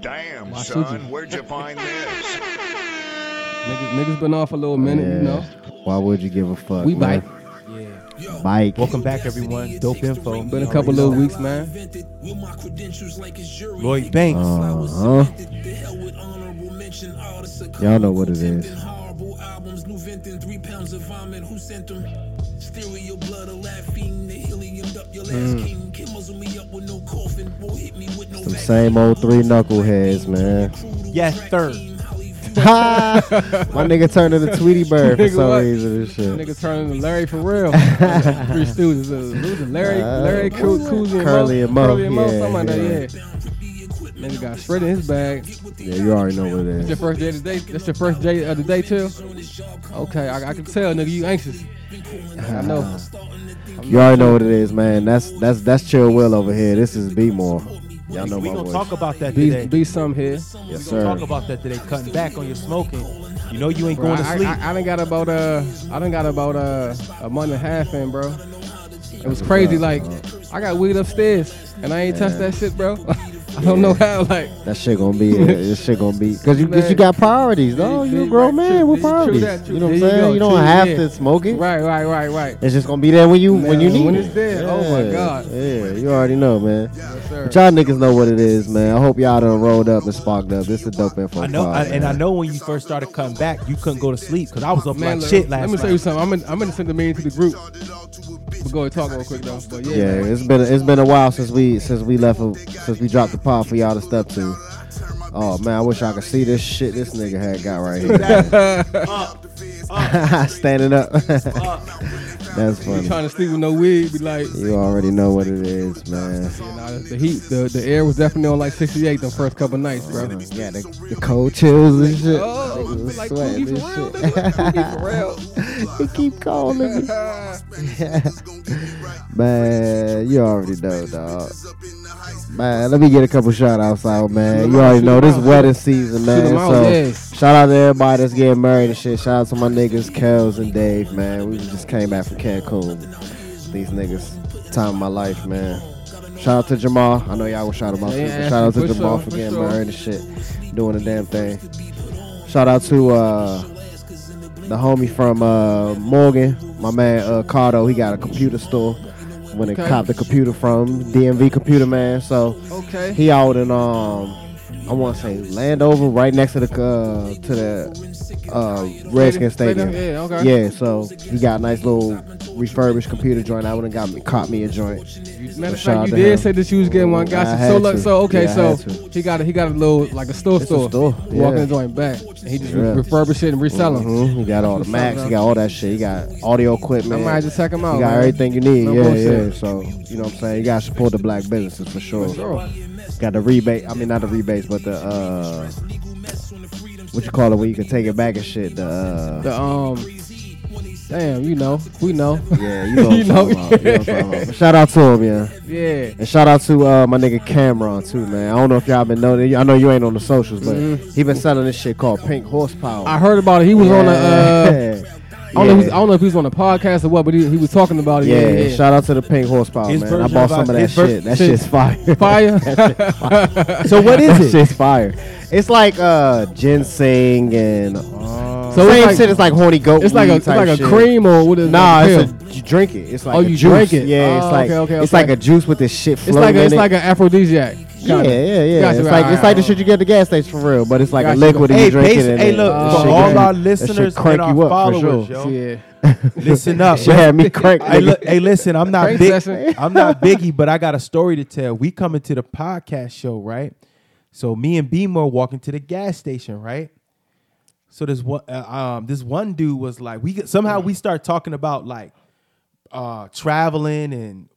Damn, why son, where'd you find this? Niggas been off a little minute, you know. Why would you give a fuck? We bite. Yeah. Mike. Welcome back, everyone. Dope info. Been a couple little weeks, man. Lloyd Banks. Y'all know what it is. Some same old three knuckleheads, man. Yes, sir. My nigga turned into Tweety Bird for some reason and shit. My nigga turned into Larry for real. Three students. Larry, Curly and Moe. Something like that, Nigga got shredded in his bag. Yeah, you already know what it is. It's your first day of the day? That's your first day of the day, too? Okay, I can tell, nigga, you anxious. I know. You already know what it is, man. That's Chill Will over here. This is Be More. Y'all know we gonna talk about that today. Be some here. Yes, sir. We gonna talk about that today. Cutting back on your smoking. You know you ain't going to sleep. I done got about a month and a half in, bro. It was crazy. Like I got weed upstairs and I ain't touched that shit, bro. I don't know how. Like that shit gonna be. This shit gonna be because you got priorities, though. You a grown man with priorities. You know what I'm saying? You don't have to smoke it. Right. It's just gonna be there when you need it. When it's there. Oh my God. Yeah, you already know, man. But y'all niggas know what it is, man. I hope y'all done rolled up and sparked up. This is a dope info. I know, and I know when you first started coming back, you couldn't go to sleep because I was up like shit last night. Let me tell you something. I'm gonna send the meeting to the group. We'll go and talk real quick though. But it's been a while since we dropped the pod for y'all to step to. Oh man, I wish I could see this shit this nigga had got right here. Standing up. That's funny. You trying to sleep with no weed, be like. You already know what it is, man. Yeah, the heat, the air was definitely on like 68 the first couple nights, bro. Yeah, the cold chills and shit. Oh, it like sweating and shit. They keep calling me. Man, you already know, dog. Man, let me get a couple shout outs out, man. You already know this wedding season, man. So shout out to everybody that's getting married and shit. Shout out to my niggas Kels and Dave, man. We just came back from Cancun. These niggas, time of my life, man. Shout out to Jamal. I know y'all gonna shout him out. Shout out to Jamal for getting married and shit, doing the damn thing. Shout out to the homie from Morgan, my man Cardo. He got a computer store. When they copped the computer from DMV Computer Man, so he out in I want to say Landover, right next to the Redskins Stadium. Yeah, so he got a nice little refurbished computer joint. I wouldn't got me caught me a joint. Matter of fact, you did say that you was getting one. Gotcha. So he got a little like a store. Walking the joint back. And he just refurbished it and reselling. He got all the Macs. He got all that shit. He got audio equipment. I might just check him out. He got everything you need. Yeah. So you know what I'm saying. You gotta support the black businesses for sure. Got the rebate. I mean, not the rebates, but the what you call it when you can take it back and shit. Damn, you know, we know. Yeah, you know. you know. Shout out to him, yeah. And shout out to my nigga Cameron too, man. I don't know if y'all been knowing. I know you ain't on the socials, but he been selling this shit called Pink Horsepower. I heard about it. He was on the. I don't know if he was on a podcast or what, but he was talking about it. Yeah. Shout out to the Pink Horsepower, his man. I bought some of that shit. That shit's fire. So what is it? That shit's fire. It's like ginseng and same like, shit. It's like horny goat. It's like a cream or what is it? Nah, you drink it. It's like a juice. Drink it. Yeah, it's like it's like a juice with this shit floating in it. It's like an aphrodisiac. Yeah. Gotcha, it's like the shit you get at the gas station for real, but it's like a liquid you drink it in. Hey, look, for all our listeners and our followers, sure. Listen up. She had me crank. Hey, listen, I'm not Biggie, but I got a story to tell. We coming to the podcast show, right? So me and Be More walking to the gas station, right? So this one dude was like, we start talking about like traveling and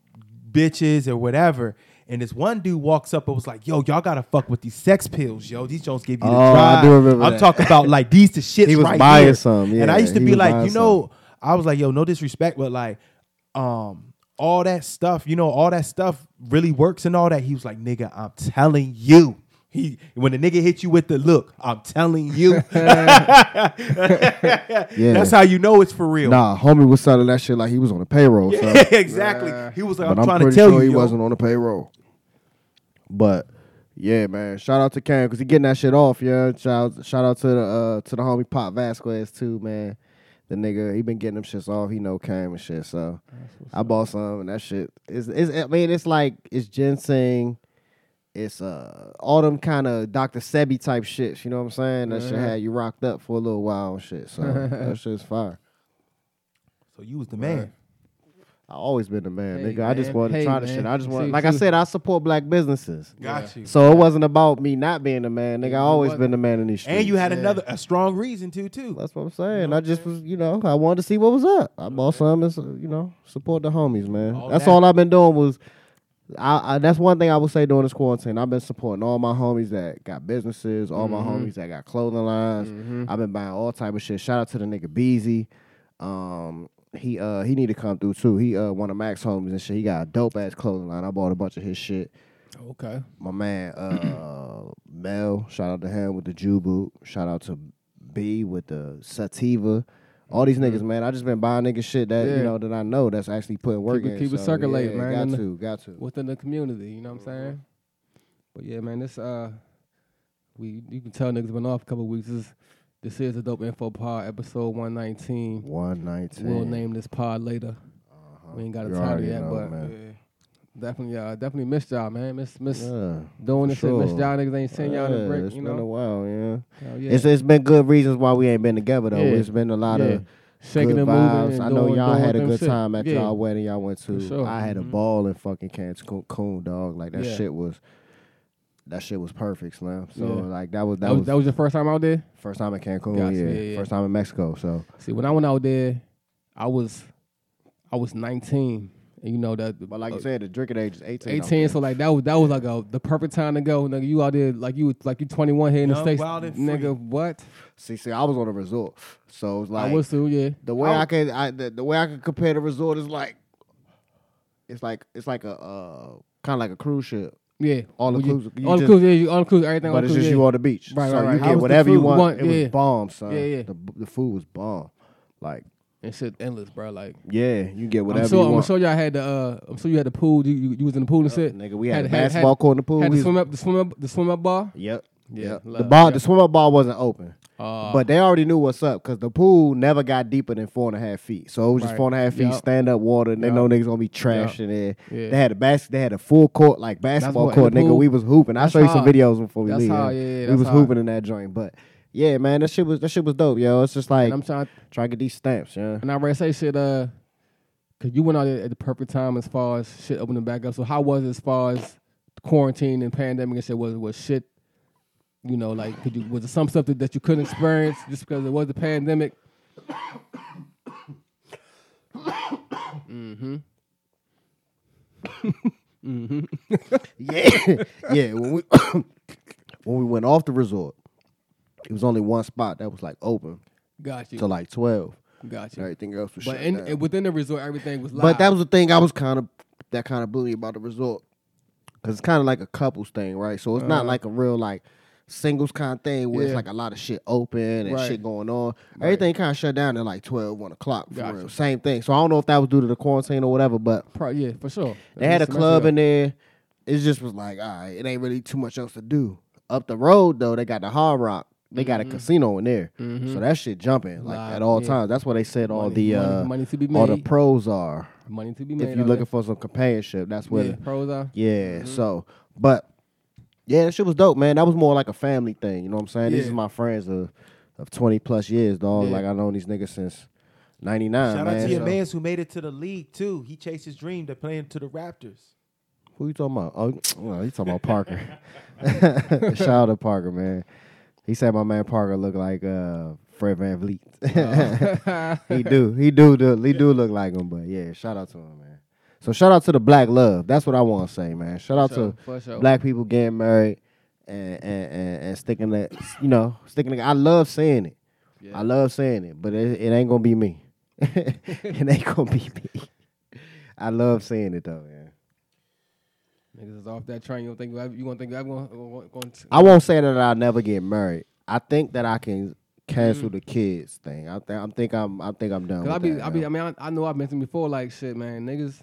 bitches or whatever. And this one dude walks up and was like, yo, y'all got to fuck with these sex pills, yo. These Jones give you the drive. I do remember I'm talking about like these the shits right here. He was buying some. Yeah, and I used to be like, you know, I was like, yo, no disrespect, but like all that stuff, you know, all that stuff really works and all that. He was like, nigga, I'm telling you. When the nigga hit you with the look, I'm telling you. That's how you know it's for real. Nah, homie was selling that shit like he was on the payroll. So. Yeah, exactly. He was like, I'm trying to tell you. But I'm pretty sure he wasn't on the payroll. But Yeah, man. Shout out to Cam because he getting that shit off, yeah. Shout out to the homie Pop Vasquez too, man. The nigga, he been getting them shits off. He know Cam and shit. So I bought some and that shit is I mean, it's like it's ginseng. It's all them kind of Dr. Sebi type shits, you know what I'm saying? That shit had you rocked up for a little while and shit. So that shit's fire. So you was the man. I always been the man, nigga. Man, I just wanted to try the shit. I just want, like I said, I support black businesses. Got you. So it wasn't about me not being the man, nigga. I always been the man in these streets. And you had a strong reason to, too. That's what I'm saying. You know, I just was, you know, I wanted to see what was up. I bought some and, you know, support the homies, man. That's all I've been doing was. I that's one thing I would say during this quarantine. I've been supporting all my homies that got businesses, all my homies that got clothing lines. I've been buying all type of shit. Shout out to the nigga Beezy. He need to come through too. He one of Max homies and shit. He got a dope ass clothing line. I bought a bunch of his shit. Okay. My man Mel, shout out to him with the Jubu. Shout out to B with the Sativa. All these niggas, man. I just been buying niggas shit that you know that I know that's actually putting work in. Keep it circulating, man. Got to within the community. You know what I'm saying? But yeah, man, this you can tell niggas been off a couple of weeks. This is a dope info pod episode 119. 119. We'll name this pod later. We ain't got a title yet, but definitely missed y'all, man. Miss doing this shit. Miss y'all niggas ain't seen y'all in the break. It's been a while, yeah. It's been good reasons why we ain't been together though. Yeah. It's been a lot of shaking good vibes. And I know y'all had a good time at y'all wedding y'all went to. Sure. I had a ball in fucking Cancun, dog. Like that shit was. That shit was perfect, Slim. So like that was your first time out there. First time in Cancun, yeah. First time in Mexico. So see, when I went out there, I was 19. You know that, but like you said, the drinking age is 18. 18, so like that was like the perfect time to go. Nigga, you out there like you 21 here in the States, nigga. What? See, I was on a resort, so it was like I was too, yeah. The way I can compare the resort is like it's like a kind of like a cruise ship. Yeah, all inclusive. All inclusive, yeah. All inclusive, everything. But it's just you on the beach, right? So right. You get whatever you want. It was bomb, son. Yeah. The food was bomb, like. And shit endless, bro. Like, yeah, you get whatever you want. I'm sure y'all had the. I'm sure you had the pool. You was in the pool and shit. Nigga, we had a basketball court in the pool. Had the swim up bar. Yep. Yep. The swim up bar wasn't open, but they already knew what's up because the pool never got deeper than 4.5 feet. So it was just 4.5 feet stand up water, and they know niggas gonna be trash in there. Yeah. They had a full court like basketball court, nigga. We was hooping. I'll show you some videos before we leave. We was hooping in that joint, but. Yeah, man, that shit was dope, yo. It's just like and I'm trying to get these stamps, yeah. And I read say shit, cause you went out there at the perfect time as far as shit opening back up. So how was it as far as quarantine and pandemic and shit? Was shit, you know, like was it some stuff that you couldn't experience just because it was a pandemic? Yeah. When we went off the resort. It was only one spot that was like open. Got you. To like 12. Got you. Everything else was shut down. And within the resort, everything was live. But that was the thing that kind of blew me about the resort, because it's kind of like a couples thing, right? So it's not like a real like singles kind of thing where it's like a lot of shit open and shit going on. Right. Everything kind of shut down at like 12, 1 o'clock. For real. Same thing. So I don't know if that was due to the quarantine or whatever, but yeah, for sure. They had a club in there. It just was like, all right, it ain't really too much else to do. Up the road though, they got the Hard Rock. They got a casino in there, so that shit jumping like at all times. That's what they said money to be made. All the pros are. Money to be made. If you're looking for some companionship, that's where the pros are. Yeah. So, but yeah, that shit was dope, man. That was more like a family thing. You know what I'm saying? Yeah. These are my friends of 20 plus years, dog. Yeah. Like I known these niggas since '99. Shout out to your mans who made it to the league too. He chased his dream. They're playing to the Raptors. Who you talking about? Oh, you talking about Parker? Shout out to Parker, man. He said my man Parker look like Fred VanVleet. He do look like him, but yeah, shout out to him, man. So shout out to the black love. That's what I want to say, man. Shout out to black people getting married and sticking that, you know, sticking. I love saying it. Yeah. I love saying it, but it ain't gonna be me. It ain't gonna be me. I love saying it though, man. Niggas is off that train. I won't say that I'll never get married. I think that I can cancel the kids thing. I think I'm done. With I mean, I know I've mentioned before, like shit, man, niggas.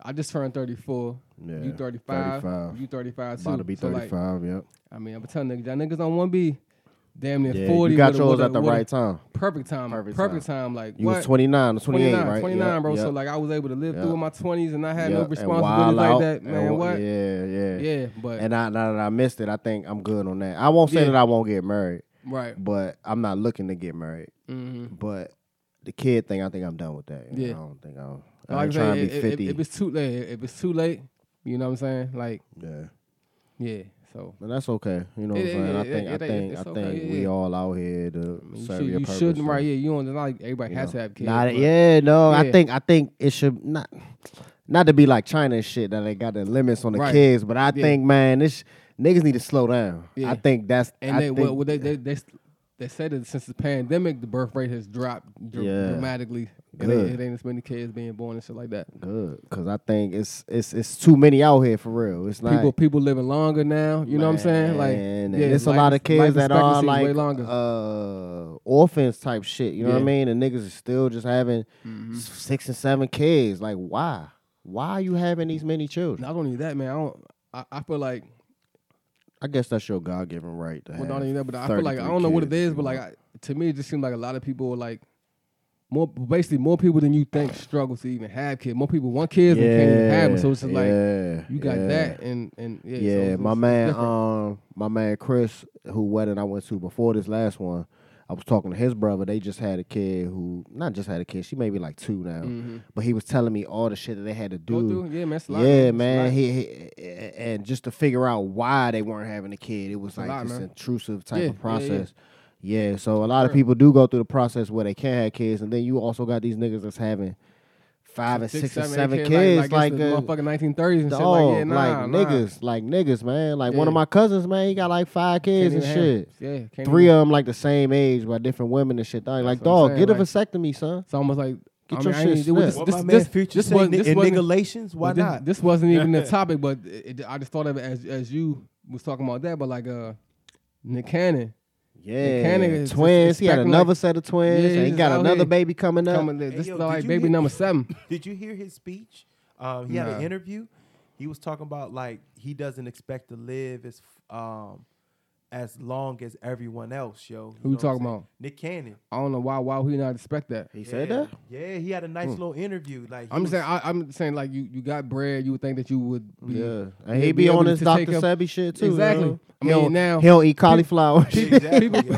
I just turned 34. Yeah, you 35, 35. You 35 too. About to be 35, so like, yep. I mean, I'm telling niggas, y'all niggas don't want to be damn near 40. You got yours at the right time. Perfect time. Perfect time. Like you was 29 or 28, right? 29, yep, bro. Yep. So like I was able to live through my 20s and I had no responsibilities like that. Man, what? Yeah. But and I, now that I missed it, I think I'm good on that. I won't say that I won't get married. Right. But I'm not looking to get married. Mm-hmm. But the kid thing, I think I'm done with that. You know, I don't think I'm like trying to be 50. If it's too late, you know what I'm saying? Like, yeah. So, but that's okay. You know what I'm saying? I think we all out here to serve your purpose. You shouldn't, right? Yeah, you don't like everybody has to have kids. I think it should not to be like China and shit that they got the limits on the kids. But I think, man, this niggas need to slow down. Yeah. I think that's they said that since the pandemic, the birth rate has dropped dramatically. Good. It ain't as many kids being born and shit like that. Good, because I think it's too many out here for real. It's not people living longer now. You know what I'm saying? Like, it's a lot of kids that are like orphans type shit. You know what I mean? And niggas are still just having 6 and 7 kids. Like, why? Why are you having these many children? Not only that, man. I feel like. I guess that's your God-given right to have. Not even that, but I feel like I don't know what it is, but like to me, it just seems like a lot of people are like more people than you think struggle to even have kids. More people want kids and can't even have them. So it's just like you got that and my man Chris, whose wedding I went to before this last one, I was talking to his brother. They just had a kid who not just had a kid. She may be like 2 now, but he was telling me all the shit that they had to do. Yeah, man, it's a lot. Yeah, man. He and just to figure out why they weren't having a kid, it was it's like lot, this man. Intrusive type of process. Yeah, so a lot of people do go through the process where they can't have kids, and then you also got these niggas that's having 5 and 6 and 7 kids, like the motherfucking 1930s and shit. Like, niggas, man. Like one of my cousins, man, he got like 5 kids and shit. Yeah, 3 of them like the same age by different women and shit. Like, dog, get a vasectomy, son. It's almost like get your shit. This wasn't why not? This wasn't even the topic, but I just thought of it as you was talking about that. But like, Nick Cannon. Yeah, twins. He had another set of twins. Yeah, and he got another baby coming up. This is like baby number 7. Did you hear his speech? He had an interview. He was talking about like he doesn't expect to live as long as everyone else. Yo, who you talking about? Nick Cannon. I don't know why he not expect that. He said that. Yeah, he had a nice little interview. Like I'm saying like you got bread. You would think that you would be. Yeah, and he be on his Dr. Sebi shit too. Exactly. Yo. I mean, now he'll eat cauliflower. People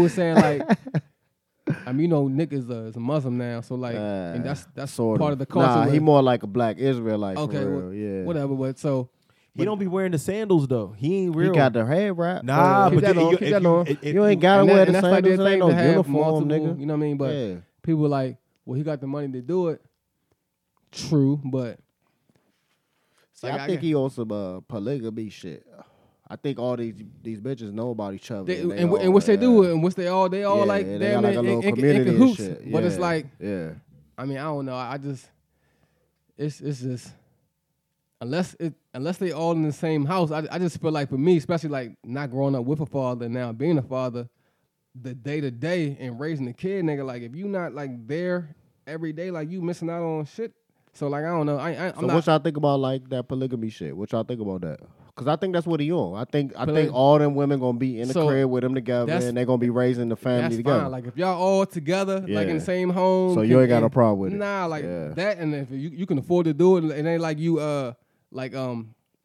were saying like, I mean, you know, Nick is a Muslim now, so like, and that's sort part of the culture. Nah, he more like a black Israelite. Okay, well, yeah, whatever. But so he don't be wearing the sandals though. He ain't real. He got the head wrap. Nah, but you ain't gotta wear the sandals. Like it ain't no uniform, nigga. You know what I mean? But people like, well, he got the money to do it. True, but. Like, I think he on some polygamy shit. I think all these bitches know about each other. They all like a little community and shit. Yeah. But it's like, I mean, I don't know. I just, it's just unless they all in the same house. I just feel like for me, especially like not growing up with a father, now being a father, the day to day and raising the kid, nigga. Like if you not like there every day, like you missing out on shit. So like I don't know. What y'all think about like that polygamy shit? What y'all think about that? Because I think that's what he on. I think all them women gonna be in the crib with him together, and they gonna be raising the family together. Fine. Like if y'all all together, like in the same home. So you ain't got no problem with it. Nah, like that, and if you can afford to do it, it ain't like you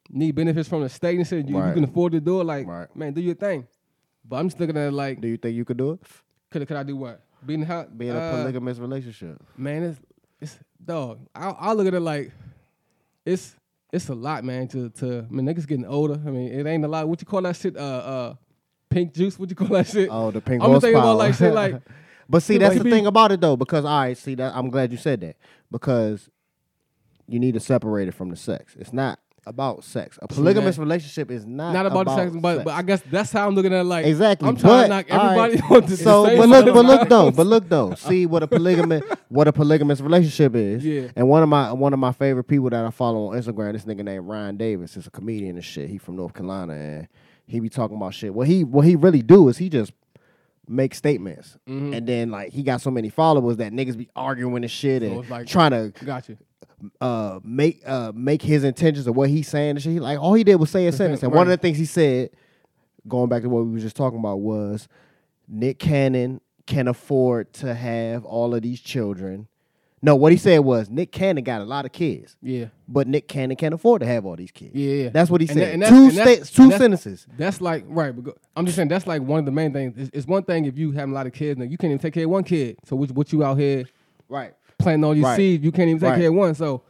need benefits from the state and shit. You can afford to do it. Like man, do your thing. But I'm just looking at it like, do you think you could do it? Could I do what? Being a polygamous relationship. Man, it's dog. I look at it like it's a lot, man. Niggas getting older. I mean, it ain't a lot. What you call that shit? Pink juice. What you call that shit? Oh, the pink horsepower. I'm thinking about like shit like. But see, that's like, the thing about it though, because I'm glad you said that because you need to separate it from the sex. It's not about sex. A polygamous relationship is not about sex, but I guess that's how I'm looking at it. Like exactly, I'm trying to knock everybody on the same. But look though. See what a polygamous relationship is. Yeah. And one of my favorite people that I follow on Instagram, this nigga named Ryan Davis, is a comedian and shit. He from North Carolina, and he be talking about shit. What he really do is he just make statements, and then like he got so many followers that niggas be arguing and shit and trying to make his intentions of what he's saying and shit. He, like, all he did was say a sentence. And right. One of the things he said, going back to what we were just talking about, was Nick Cannon can afford to have all of these children. No, what he said was Nick Cannon got a lot of kids. Yeah. But Nick Cannon can't afford to have all these kids. Yeah. That's what he said. Two sentences. That's like, right. But I'm just saying, that's like one of the main things. It's one thing if you have a lot of kids, and you can't even take care of one kid. So what you out here right. planting all your right. seeds, you can't even take right. care of one. So,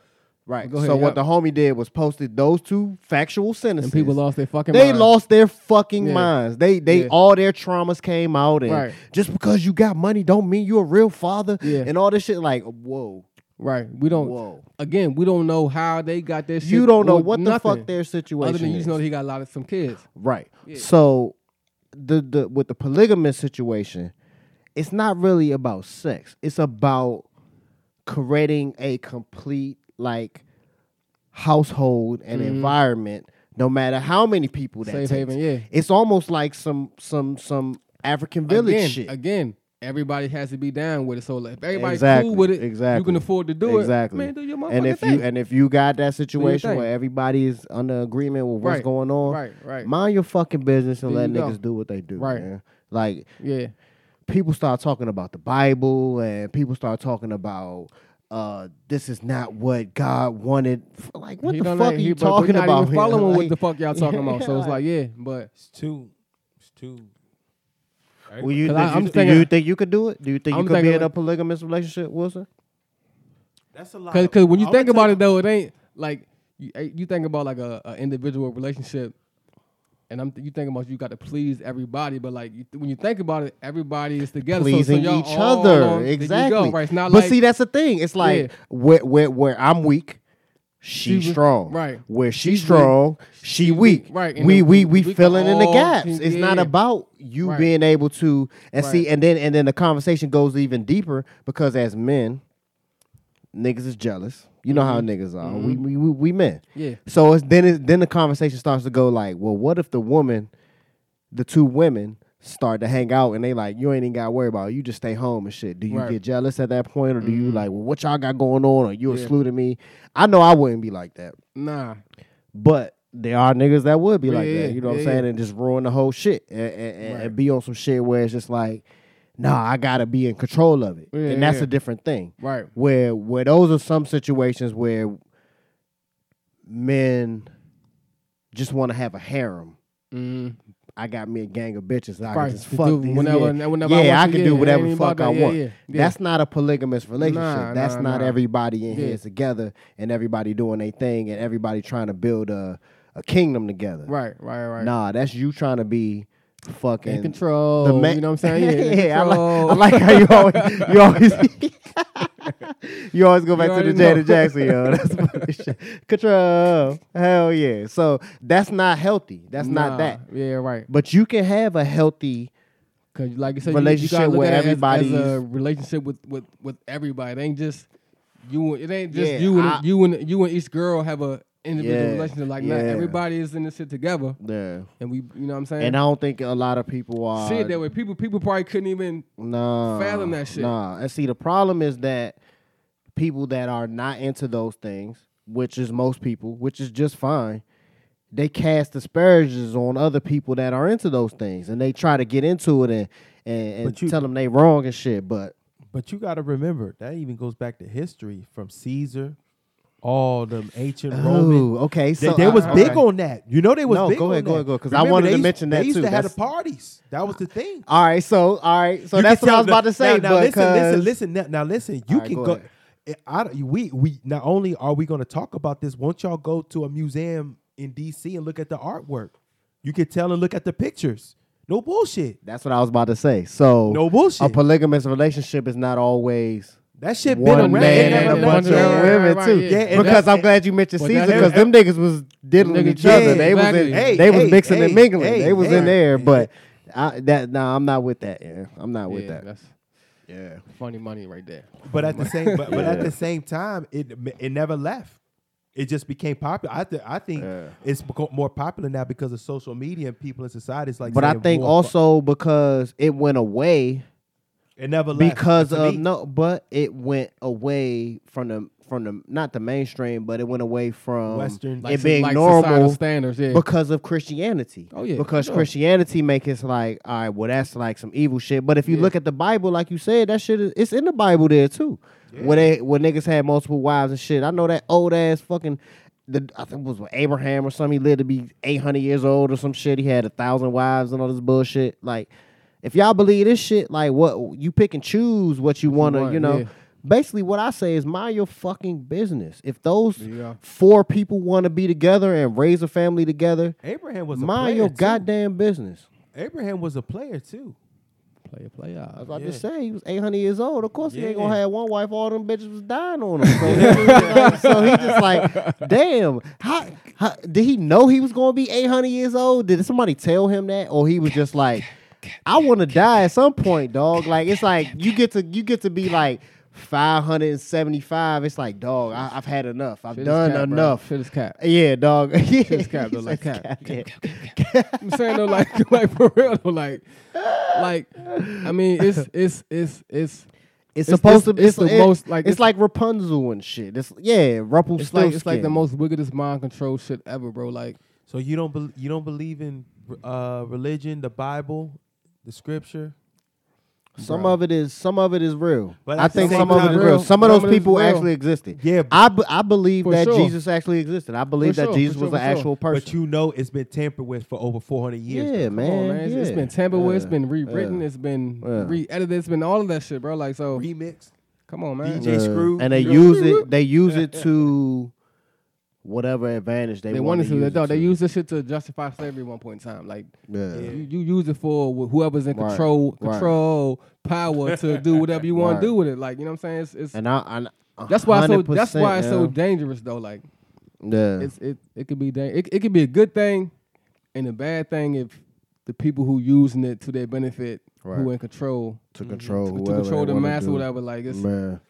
right. Go ahead, so what the homie did was posted those two factual sentences. And people lost their fucking minds. They lost their fucking minds. They all their traumas came out. And right. just because you got money don't mean you're a real father. Yeah. And all this shit. Like, whoa. Right. We don't. Whoa. Again, we don't know how they got their shit. You don't know what nothing. The fuck their situation is. Other than you just know he got a lot of some kids. Right. Yeah. So with the polygamous situation, it's not really about sex. It's about creating a complete like household and environment, no matter how many people that safe takes. Haven, yeah. It's almost like some African village shit. Again, everybody has to be down with it. So if everybody's cool with it, you can afford to do it. Man, do your motherfucking thing. And if you got that situation where everybody is under agreement with what's going on, mind your fucking business and let niggas do what they do. Right. Man. Like, yeah. People start talking about the Bible and people start talking about this is not what God wanted. Like, what the fuck are you talking about? Not even following what the fuck y'all talking about. So it's like, but it's too. Well, do you think you could do it? Do you think you could be in a polygamous relationship, Wilson? That's a lot. Because when you think about it, though, it ain't like you think about like a individual relationship. And you think about you got to please everybody, but like when you think about it, everybody is together, pleasing so each other. Exactly. Right? It's not but like, see, that's the thing. It's like where I'm weak, she's strong. Right. Where she's strong, she's weak. Right. And we filling in the gaps. It's not about you being able to see. And then the conversation goes even deeper because as men, niggas is jealous. You know how niggas are. Mm-hmm. We men. Yeah. So then the conversation starts to go like, well, what if the two women start to hang out and they like, you ain't even got to worry about it. You just stay home and shit. Do you get jealous at that point? Or do you like, well, what y'all got going on? Or you excluding me? I know I wouldn't be like that. Nah. But there are niggas that would be like that. You know what I'm saying? And just ruin the whole shit and be on some shit where it's just like, nah, I gotta be in control of it, and that's a different thing. Right. Where those are some situations where men just want to have a harem. Mm. I got me a gang of bitches. I can just fuck these. I can do whatever the fuck I want. Yeah. That's not a polygamous relationship. That's not everybody in here together and everybody doing their thing and everybody trying to build a kingdom together. Right. Nah, that's you trying to be. Fucking in control, you know what I'm saying? I like how you always go back to the Janet Jackson, yo. That's funny shit. Control, hell yeah. So that's not healthy. That's not that. Yeah, right. But you can have a healthy, cause like I said, relationship you where everybody's as a relationship with everybody. It ain't just you. It ain't just you and each girl have a. Individual relationship, like not everybody is in this shit together. Yeah, and we, you know what I'm saying. And I don't think a lot of people are see it that way. People probably couldn't even fathom that shit. And see, the problem is that people that are not into those things, which is most people, which is just fine, they cast aspersions on other people that are into those things, and they try to get into it and tell them they wrong and shit. But you got to remember that even goes back to history from Caesar. All them ancient Roman. Okay, so they was big on that. You know they was big on that. Go ahead, because I wanted to mention that too. They used to have the parties. That was the thing. All right, so that's what I was about to say. Now listen. You can go. We not only are we going to talk about this. Won't y'all go to a museum in D.C. and look at the artwork? You can tell and look at the pictures. No bullshit. That's what I was about to say. So no bullshit. A polygamous relationship is not always. That shit been around. And a bunch of women too. Yeah, because I'm glad you mentioned Caesar because them niggas was diddling each other. They was mixing and mingling. They was in there, but I'm not with that. Yeah, I'm not with that. That's, funny money right there. But at the same, at the same time, it never left. It just became popular. I think it's more popular now because of social media and people in society. It's like, but I think also because it went away. It never left. But it went away from the from the not the mainstream, but it went away from Western, like, it being like normal standards, yeah, because of Christianity. Oh yeah, because sure. Christianity makes it like, all right, well that's like some evil shit. But if you look at the Bible, like you said, that shit is, it's in the Bible there too. Yeah. Where niggas had multiple wives and shit. I know that old ass fucking. I think it was Abraham or something. He lived to be 800 years old or some shit. He had 1,000 wives and all this bullshit. Like, if y'all believe this shit, like, what you pick and choose what you want to, you know. Yeah. Basically, what I say is mind your fucking business. If those four people want to be together and raise a family together, Abraham was mind your goddamn business. Abraham was a player too. Player. I was about to say, he was 800 years old. Of course, he ain't gonna have one wife. All them bitches was dying on him. So he just like, damn. How did he know he was gonna be 800 years old? Did somebody tell him that, or he was just like, I want to die at some point, dog. Like, it's like you get to be like 575. It's like, dog, I've had enough. I've done enough. Shit is cap. Yeah, dog. Shit is cap. Though, like cap. I'm saying though, like for real though, like, I mean, it's supposed to. It's the most like it's like Rapunzel and shit. It's Rumpelstiltskin. It's like the most wickedest mind control shit ever, bro. Like, so you don't believe in religion, the Bible, the scripture. Some of it is real. But I think some of it is real. Some of those people actually existed. Yeah, I believe that Jesus actually existed. I believe that Jesus was an actual person. But you know, it's been tampered with for over 400 years. Yeah, man. It's been tampered with. It's been rewritten. It's been re-edited. It's been all of that shit, bro. Like, so remixed. Come on, man. DJ Screw. And they use it. They use it to whatever advantage they want to use. They use this shit to justify slavery at one point in time. Like, you use it for whoever's in control, power to do whatever you want to do with it. Like, you know what I'm saying? It's and I that's why it's so dangerous though. Like, it could be it could be a good thing and a bad thing if the people who using it to their benefit, who in control, to control the mass or whatever. Like, it's man.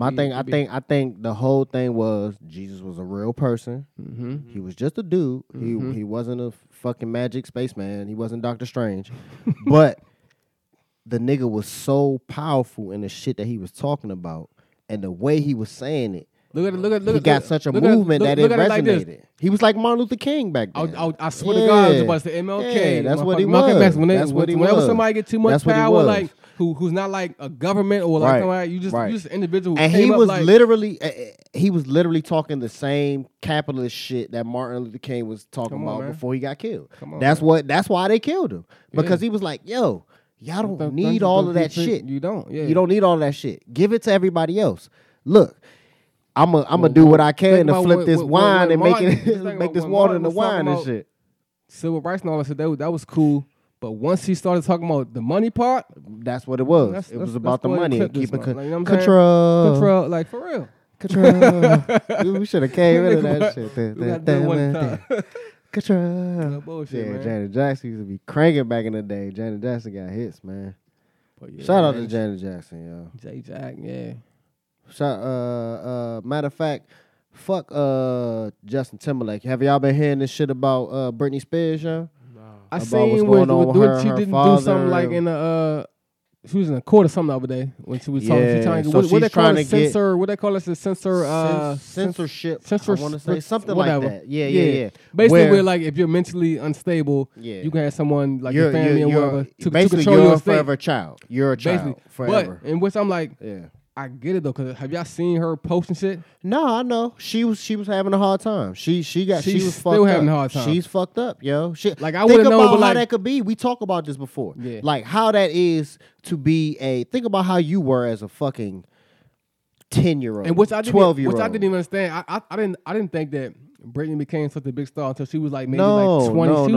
I think the whole thing was Jesus was a real person. Mm-hmm. He was just a dude. Mm-hmm. He wasn't a fucking magic spaceman. He wasn't Dr. Strange. But the nigga was so powerful in the shit that he was talking about and the way he was saying it. He got such a movement that it resonated. Like, he was like Martin Luther King back then. I swear to God, it was the MLK. Yeah, that's what he was. Whenever somebody get too much power, like who's not like a government or like somebody, you just an individual. And he was literally talking the same capitalist shit that Martin Luther King was talking about before he got killed. That's why they killed him, because he was like, yo, y'all don't need all of that shit. You don't. You don't need all that shit. Give it to everybody else. Look. I'm gonna do what I can to flip this wine and make this water into wine and shit. Civil rights and all that shit, that was cool. But once he started talking about the money part, that's what it was. It was about the money and keeping control. Like, for real. Control. Dude, we should have came into that shit. That control. Bullshit, man. Janet Jackson used to be cranking back in the day. Janet Jackson got hits, man. Shout out to Janet Jackson, yo. J-Jack, yeah. Matter of fact, fuck Justin Timberlake. Have y'all been hearing this shit about Britney Spears, yo? No. I seen what she didn't do something like in a she was in a court or something the other day when she was talking. Censorship. I want to say something whatever. Like that. Yeah. Basically, where like if you're mentally unstable, you can have someone like your family or whatever to control your state. Forever child. You're a child basically, forever. But in which I'm like, I get it though, cause have y'all seen her posting shit? No, I know she was having a hard time. She was still having a hard time. She's fucked up, yo. I wouldn't know how that could be. We talked about this before. Yeah. Like how that is to be a. Think about how you were as a fucking 10-year-old and 12-year-old. Which I didn't even understand. I didn't think that Britney became such a big star until she was like maybe 20. She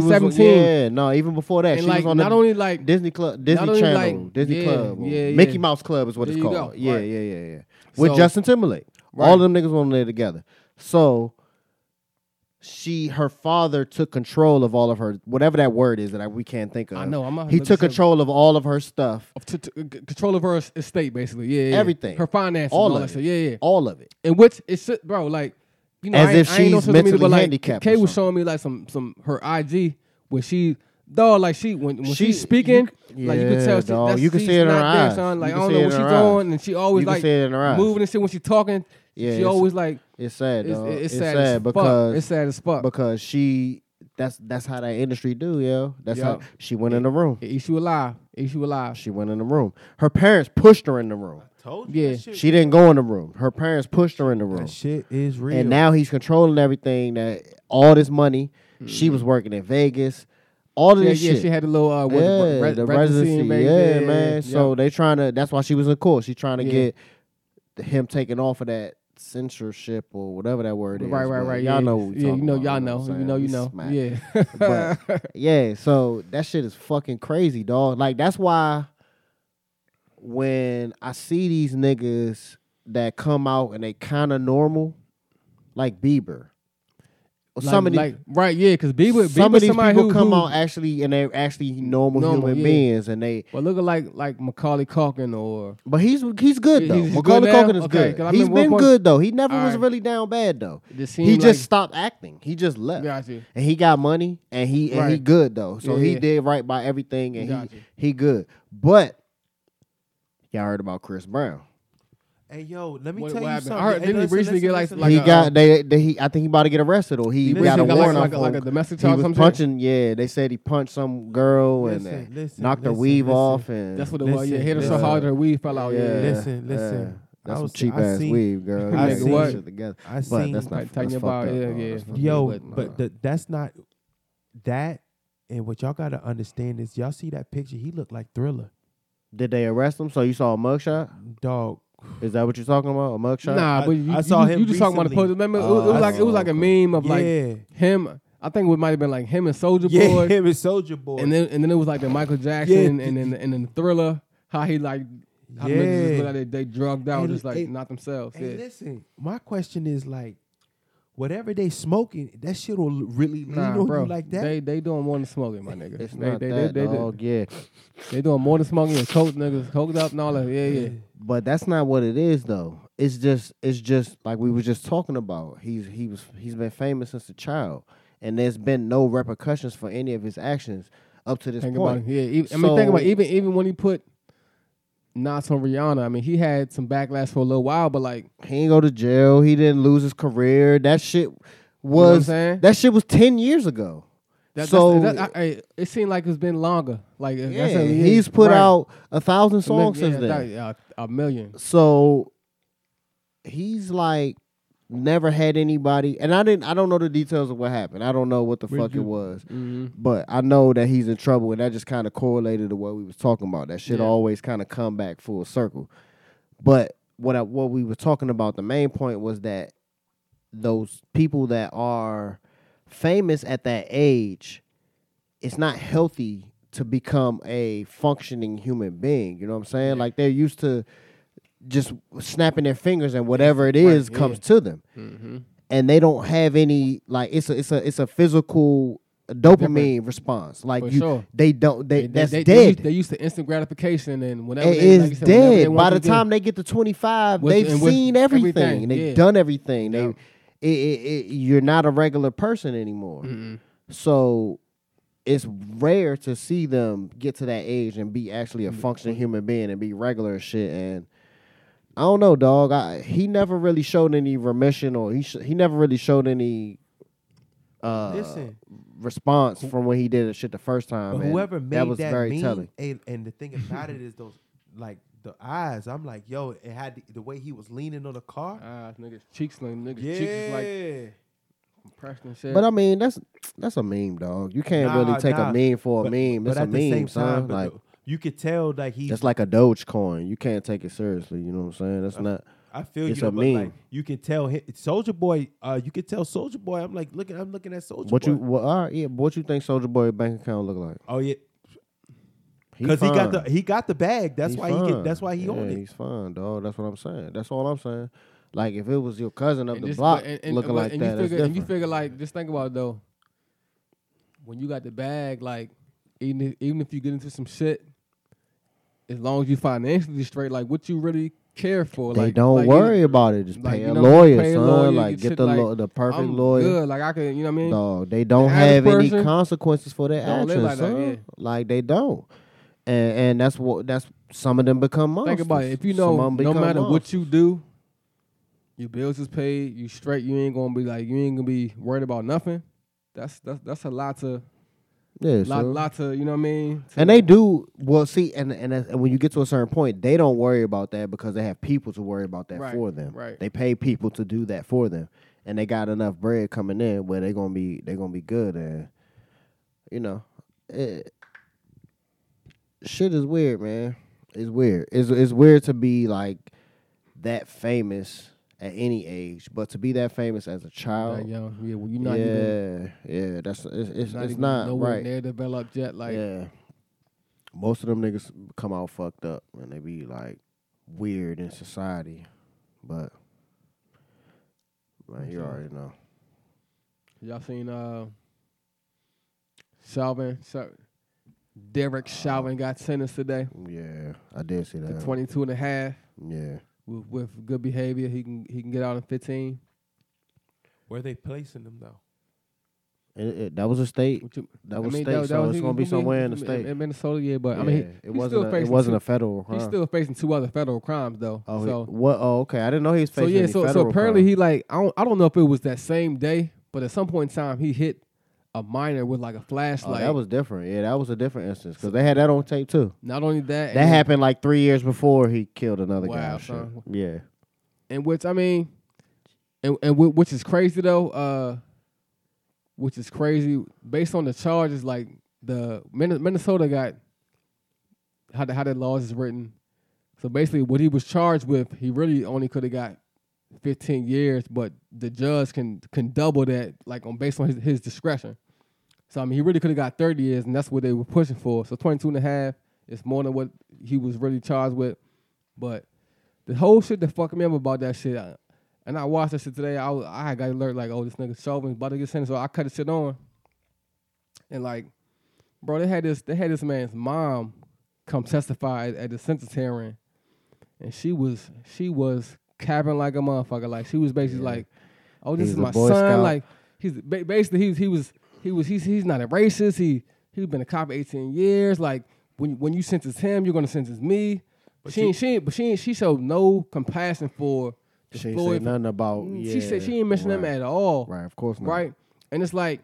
was 15, 17. Even before that. And she was on not only like Disney Channel, like, Disney Club. Mickey Mouse Club is what it's called. Yeah. With Justin Timberlake. Right. All of them niggas were on there together. So her father took control of all of her, whatever that word is that we can't think of. I know. He took control of all of her stuff. Control of her estate, basically. Yeah. Everything. Her finances. All of it. Yeah. All of it. And which is bro, like, you know, as if she's mentally handicapped. Kay was showing me like some her IG where she Dog, like she when she's speaking, you, like you can tell, you can see it in her eyes. Like I don't know what she's on, and she always like moving and shit when she's talking. Yeah, she always like it's sad. Dog. It's sad, sad because fuck. It's sad as fuck because she that's how that industry do, yo. That's how she went in the room. Eat you alive. She went in the room. Her parents pushed her in the room. Told you she didn't go in the room. Her parents pushed her in the room. That shit is real. And now he's controlling everything. That all this money, she was working in Vegas. All of this shit. Yeah, she had a little the residency. Yeah, man. So they trying to. That's why she was in court. She trying to get him taken off of that censorship or whatever that word is. Right. Y'all know. What you know. Y'all know. You know. Yeah. But so that shit is fucking crazy, dog. Like that's why. When I see these niggas that come out and they kind of normal, like Bieber, or like, some of these, because Bieber, these people who out actually and they're actually normal human beings, and they looking like Macaulay Culkin or but he's good though. Macaulay Culkin is good. He's been good though. He never was really down bad though. He just stopped acting. He just left. And he got money and he good though. So he did right by everything and he good, but. Y'all heard about Chris Brown? Hey yo, let me tell you something. I think he about to get arrested or he got a warrant on like a domestic child. He was punching. Yeah, they said he punched some girl and knocked her weave off and that's what it was. Yeah, hit her so hard her weave fell out. Yeah, listen. That's some cheap ass weave, girl. I see what together. I see. That's not talking about. Yeah. Yo, but that's not that. And what y'all gotta understand is y'all see that picture. He looked like Thriller. Did they arrest him? So you saw a mugshot? Dog. Is that what you're talking about? A mugshot? Nah, but I saw him. You just talking about the post. Remember, it was like a meme of like him. I think it might have been like him and Soulja Boy. Yeah, him and Soulja Boy. And then it was like the Michael Jackson and then Thriller. How he like how niggas just like they drugged out, just like not themselves. And listen, my question is like, whatever they smoking, that shit will really lean on you like that. They doing more than smoking, my nigga. They doing more than smoking and coke niggas, coked up and all that. Yeah. But that's not what it is though. It's just like we were just talking about. He's been famous since a child, and there's been no repercussions for any of his actions up to this point. Think about even when he put Nas on Rihanna. I mean, he had some backlash for a little while, but like he didn't go to jail. He didn't lose his career. That shit was 10 years ago. It seemed like it's been longer. Like he's put out 1,000 songs since then, a million. So he's like never had anybody. And I don't know the details of what happened. I don't know what the fuck it was, but I know that he's in trouble, and that just kind of correlated to what we was talking about. That shit always kind of come back full circle. But what we were talking about, the main point was that those people that are famous at that age, it's not healthy to become a functioning human being. You know what I'm saying? Yeah. Like they're used to just snapping their fingers and whatever it is comes to them, and they don't have any like it's a physical dopamine response. Like they don't that's dead. They used to instant gratification and whenever it is like said, dead. By the time they get to 25, they've seen everything. They've done everything. You're not a regular person anymore. So it's rare to see them get to that age and be actually a functioning human being and be regular as shit and. I don't know, dog. He never really showed any remission, or he never really showed any response from when he did the shit the first time. But whoever made that was very telling. And the thing about it is those, like the eyes. I'm like, yo, it had the way he was leaning on the car. Niggas cheeks, cheeks is like. Shit. But I mean, that's a meme, dog. You can't really take a meme for a meme. It's a meme, son. Like. You could tell like he. That's like a Dogecoin. You can't take it seriously. You know what I'm saying? That's not. I feel it's you. It's a meme. Like, you can tell him, Soulja Boy. You could tell Soulja Boy. I'm like looking. I'm looking at Soulja Boy. What you think Soulja Boy bank account look like? Oh yeah. Because he got the bag. That's why he. That's why he owned it. He's fine, dog. That's what I'm saying. That's all I'm saying. Like if it was your cousin up the block looking like that, you figure like just think about it, though. When you got the bag, like. Even if you get into some shit, as long as you financially straight, like what you really careful. They like, don't like, worry about it. Just like, pay a lawyer, pay son. A lawyer, like get the the perfect I'm lawyer. Good. Like I could, you know what I mean? No, they don't have any consequences for their actions, like son. That, yeah. Like they don't. And that's what some of them become monsters. Think about it. If you know, no matter what you do, your bills is paid. You straight. You ain't gonna be like worried about nothing. That's a lot to. Yeah, lot to, you know what I mean? And they do, well, see, and when you get to a certain point, they don't worry about that because they have people to worry about that for them. Right. They pay people to do that for them. And they got enough bread coming in where they're gonna be good. And, you know, shit is weird, man. It's weird. It's weird to be, like, that famous at any age, but to be that famous as a child, like, yo, yeah, well, you're not even, that's it's not nowhere right. They're developed yet, like, yeah. Most of them niggas come out fucked up and they be like weird in society, but man, you already know. Y'all seen Derek Chauvin got sentenced today? Yeah, I did see that. 22.5. Yeah. With good behavior, he can get out in 15. Where are they placing him though? That was a state. So it's gonna be somewhere in the state. In Minnesota, yeah. But yeah, I mean, it wasn't a federal crime. He's still facing two other federal crimes though. Oh, so what? Oh, okay. I didn't know he was facing. So yeah. So apparently crime. He like I don't know if it was that same day, but at some point in time he hit a minor with like a flashlight. Oh, that was different. Yeah, that was a different instance because they had that on tape too. Not only that, that happened like 3 years before he killed another guy. Son. Yeah, and which I mean, and which is crazy though. Which is crazy based on the charges. Like the Minnesota got how the laws is written. So basically, what he was charged with, he really only could have got 15 years, but the judge can double that, like based on his discretion. So, I mean, he really could have got 30 years, and that's what they were pushing for. So, 22.5 is more than what he was really charged with. But the whole shit that fucked me up about that shit, and I watched that shit today, I got alert like, oh, this nigga Chauvin's about to get sentenced, so I cut the shit on. And, like, bro, they had this man's mom come testify at the sentence hearing, and she was capping like a motherfucker. Like, she was basically like, oh, this is my son. Scout. Like, he's basically he's not a racist. He's been a cop 18 years. Like, when you sentence him, you're gonna sentence me. But she showed no compassion for the Floyd. She said nothing about. She said she ain't mention them at all. Right, of course not. Right, and it's like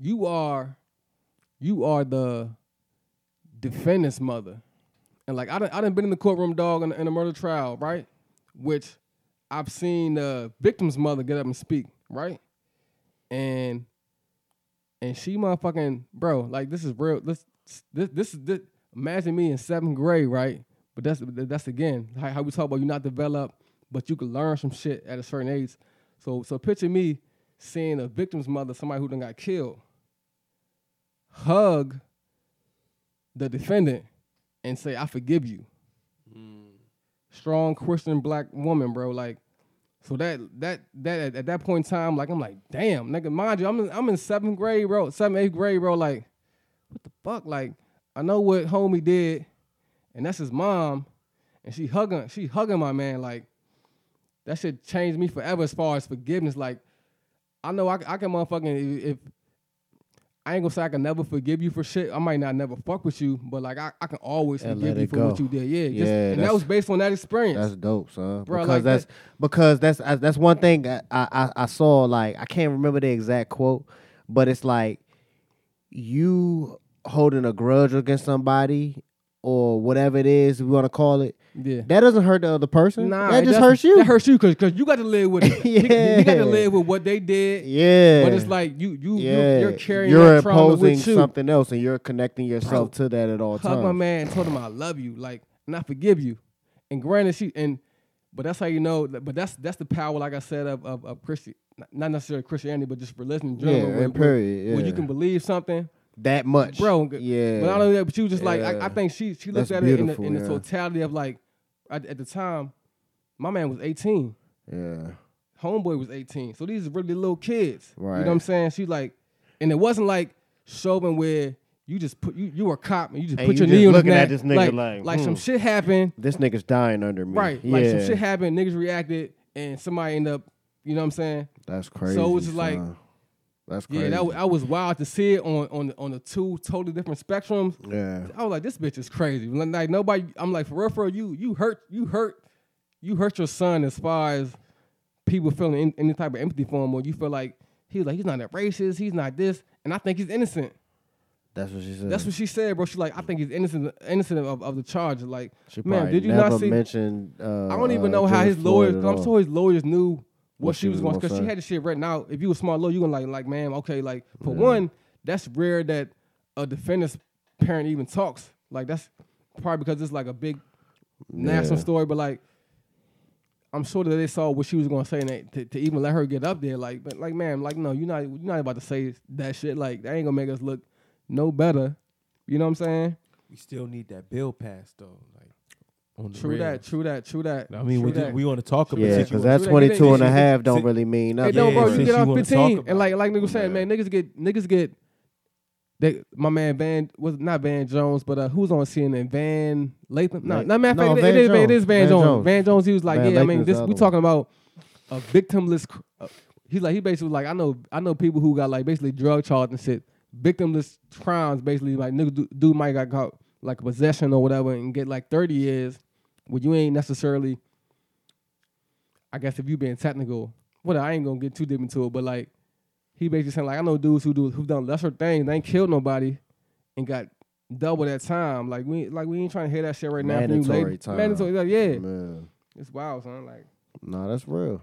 you are the defendant's mother, and like I done been in the courtroom, dog, in a murder trial, right? Which I've seen the victim's mother get up and speak, right? And she motherfucking, bro, like, this is real. This is imagine me in 7th grade, right? But that's again how we talk about you're not developed, but you can learn some shit at a certain age. So picture me seeing a victim's mother, somebody who done got killed, hug the defendant and say, I forgive you. Strong Christian black woman, bro. Like, so that at that point in time, like, I'm like, damn, nigga, mind you, I'm in 7th grade, bro, 8th grade, bro. Like, what the fuck? Like, I know what homie did, and that's his mom, and she hugging my man. Like, that shit changed me forever as far as forgiveness. Like, I know I can motherfucking, if I ain't gonna say I can never forgive you for shit. I might not never fuck with you, but like I can always forgive you for what you did. Yeah, yeah. And that was based on that experience. That's dope, son. Bro, because like that's one thing I saw. Like, I can't remember the exact quote, but it's like you holding a grudge against somebody or whatever it is we want to call it. Yeah, that doesn't hurt the other person. Nah, that just hurts you. That hurts you because you got to live with it. Yeah. You got to live with what they did. Yeah, but it's like you're carrying. You're imposing something else, and you're connecting yourself to that at all times. Hug my man, told him I love you, like, and I forgive you. And granted, but that's how you know. But that's the power, like I said, of Christianity, not necessarily Christianity, but just religion in general. Yeah, where you can believe something. That much, bro. Yeah, but not only that, but you just like I think she looked at it in the totality of like. At the time, my man was 18. Yeah. Homeboy was 18. So these are really little kids. Right. You know what I'm saying? She like, and it wasn't like Chauvin where You just put you a cop and you just and put you your knee on the neck. At this nigga like some shit happened. This nigga's dying under me. Right. Yeah. Like some shit happened, niggas reacted, and somebody ended up, you know what I'm saying? That's crazy. So it was just like that's crazy. Yeah, I was wild to see it on the two totally different spectrums. Yeah. I was like, this bitch is crazy. Like nobody, I'm like, for real, you hurt your son as far as people feeling any type of empathy for him, or you feel like he's not that racist, he's not this, and I think he's innocent. That's what she said. That's what she said, bro. She's like, I think he's innocent of the charge. Like, she man, did you not see? I don't even know how his lawyers. I'm sure his lawyers knew what she was going to, because she had the shit written out. If you a smart lawyer, you gonna like, ma'am, okay, like for one, that's rare that a defendant's parent even talks. Like that's probably because it's like a big national story. But like, I'm sure that they saw what she was gonna say, and to even let her get up there. Like, but like, ma'am, like no, you're not about to say that shit. Like that ain't gonna make us look no better. You know what I'm saying? We still need that bill passed, though. Like, on the true that. I mean, we want to talk about it. Yeah, because that's 22 and a half don't really mean nothing. Hey, no, bro, you get off 15. And like niggas saying, man, niggas get, they, my man Van, was not Van Jones, but who's on CNN? Van Latham? It is Van Jones. Van Jones, he was like, yeah, I mean, this we talking about a victimless, he's like, he basically was like, I know people who got like basically drug charged and shit. Victimless crimes, basically, like nigga dude might got caught like possession or whatever and get like 30 years when you ain't necessarily, I guess if you being technical, I ain't gonna get too deep into it, but like he basically saying like I know dudes who've done lesser things, they ain't killed nobody and got double that time. Like we ain't trying to hear that shit right now. Mandatory time. Like, yeah. Man. It's wild, son. Like no, that's real.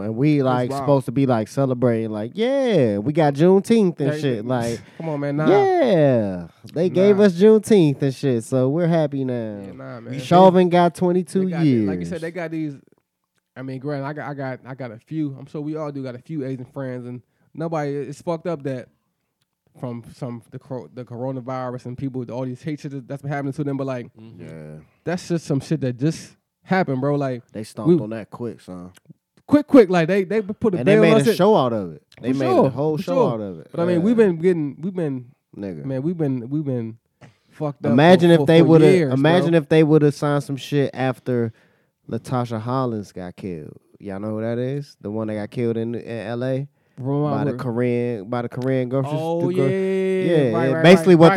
And we like supposed to be like celebrating, like yeah, we got Juneteenth and shit. Like, come on, man. Nah. Yeah, they gave us Juneteenth and shit, so we're happy now. Yeah, nah, man. Chauvin got 22 years. Like you said, they got these. I mean, granted, I got a few. I'm sure we all do got a few Asian friends, and nobody. It's fucked up that from the coronavirus and people with all these hate shit that's been happening to them. But like, that's just some shit that just happened, bro. Like they stomped on that quick, son. Quick. Like they put a and they made a show out of it. They made a whole show out of it. But I mean, we've been fucked up. Imagine if they would have signed some shit after Latasha Hollins got killed. Y'all know who that is? The one that got killed in L.A. by the Korean grocery store. Right. It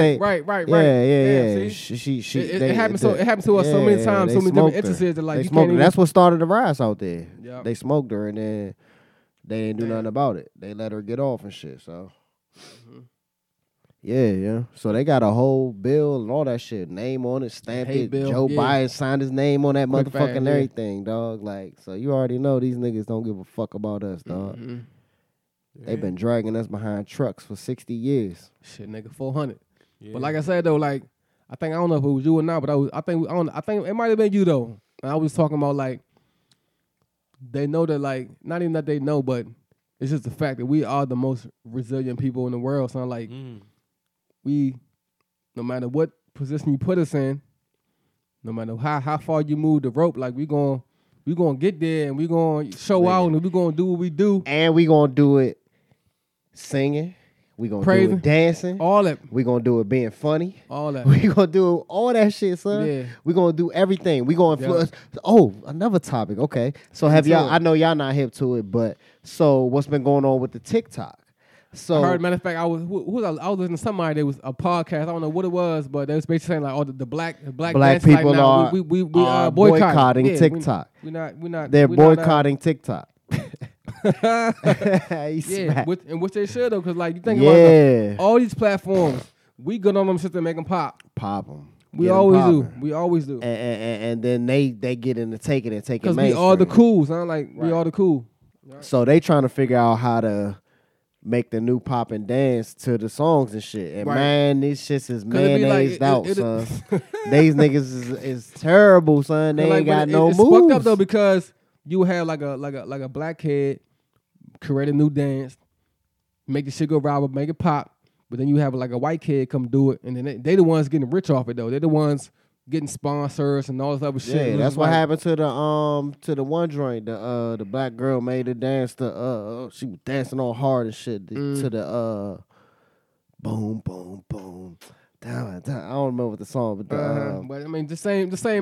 happened to us so many times, so many different instances. That, like, that's what started the riots out there. Yep. They smoked her and then they didn't do nothing about it. They let her get off and shit. So so they got a whole bill and all that shit. Name on it, stamped it. Bill. Joe Biden signed his name on that motherfucking everything, dog. Like, so you already know these niggas don't give a fuck about us, dog. Mm-hmm. They've been dragging us behind trucks for 60 years. Shit, nigga, 400. Yeah. But like I said though, like I don't know if it was you or not, but I think it might have been you though. And I was talking about like they know that like not even that they know, but it's just the fact that we are the most resilient people in the world. So like we, no matter what position you put us in, no matter how far you move the rope, like we gonna get there and we gonna show out and we gonna do what we do and we gonna do it. Singing, we gonna do it dancing, all that. We gonna do it being funny, all that. We gonna do all that shit, son. Yeah. We gonna do everything. We gonna influence. Yeah. Oh, another topic. Okay, so y'all? I know y'all not hip to it, but so what's been going on with the TikTok? So, I heard, matter of fact, I was listening to somebody. There was a podcast. I don't know what it was, but they was basically saying like, oh, the black people like, are we are boycotting TikTok. We're not. They're boycotting TikTok. Which they should though, because like you think about all these platforms, we good on them shit to make them pop them. We always do. And then they get into taking it, because we all the cools. I'm like we all the cool. Right. So they trying to figure out how to make the new pop and dance to the songs and shit. And man, these shits is mayonnaised out, son. These niggas is terrible, son. They ain't got no moves. It's fucked up though, because you have like a black kid create a new dance, make the shit go viral, make it pop, but then you have like a white kid come do it, and then they the ones getting rich off it though. They're the ones getting sponsors and all this other shit. Yeah, that's what happened to the one joint. The black girl made a dance to she was dancing all hard and shit to the boom boom boom. I don't know what the song, but but I mean the same old. She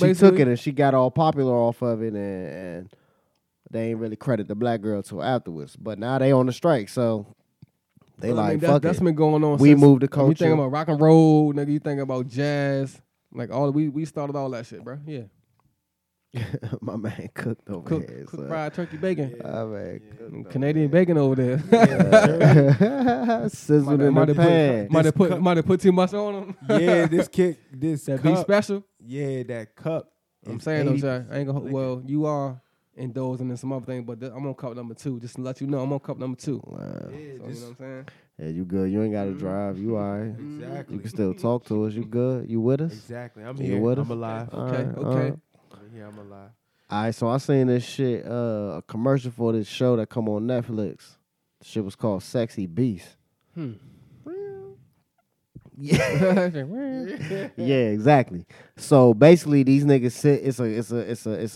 basically took it and she got all popular off of it, and they ain't really credit the black girl till afterwards. But now they on the strike, so they fuck that's it. That's been going on. We moved the culture. You think about rock and roll, nigga. You think about jazz, like all we started all that shit, bro. Yeah. My man cooked over here. Cooked fried turkey bacon. Oh, man, Canadian bacon over there. Yeah, sizzled in the pan. Might have put too much on him. Yeah, this that cup. Be special. Yeah, that cup. I'm saying though, Jay, I ain't gonna. Well, you are indulging in some other thing, but I'm on cup number two. Just to let you know, I'm on cup number two. Wow. Yeah, so, you know what I'm saying? Yeah, you good. You ain't got to drive. You all right. Exactly. You can still talk to us. You good? You with us? Exactly. I'm here. With us? I'm alive. Okay. Yeah, I'm alive. All right, so I seen this shit, a commercial for this show that come on Netflix. The shit was called Sexy Beast. Yeah. Yeah, exactly. So basically, these niggas sit. It's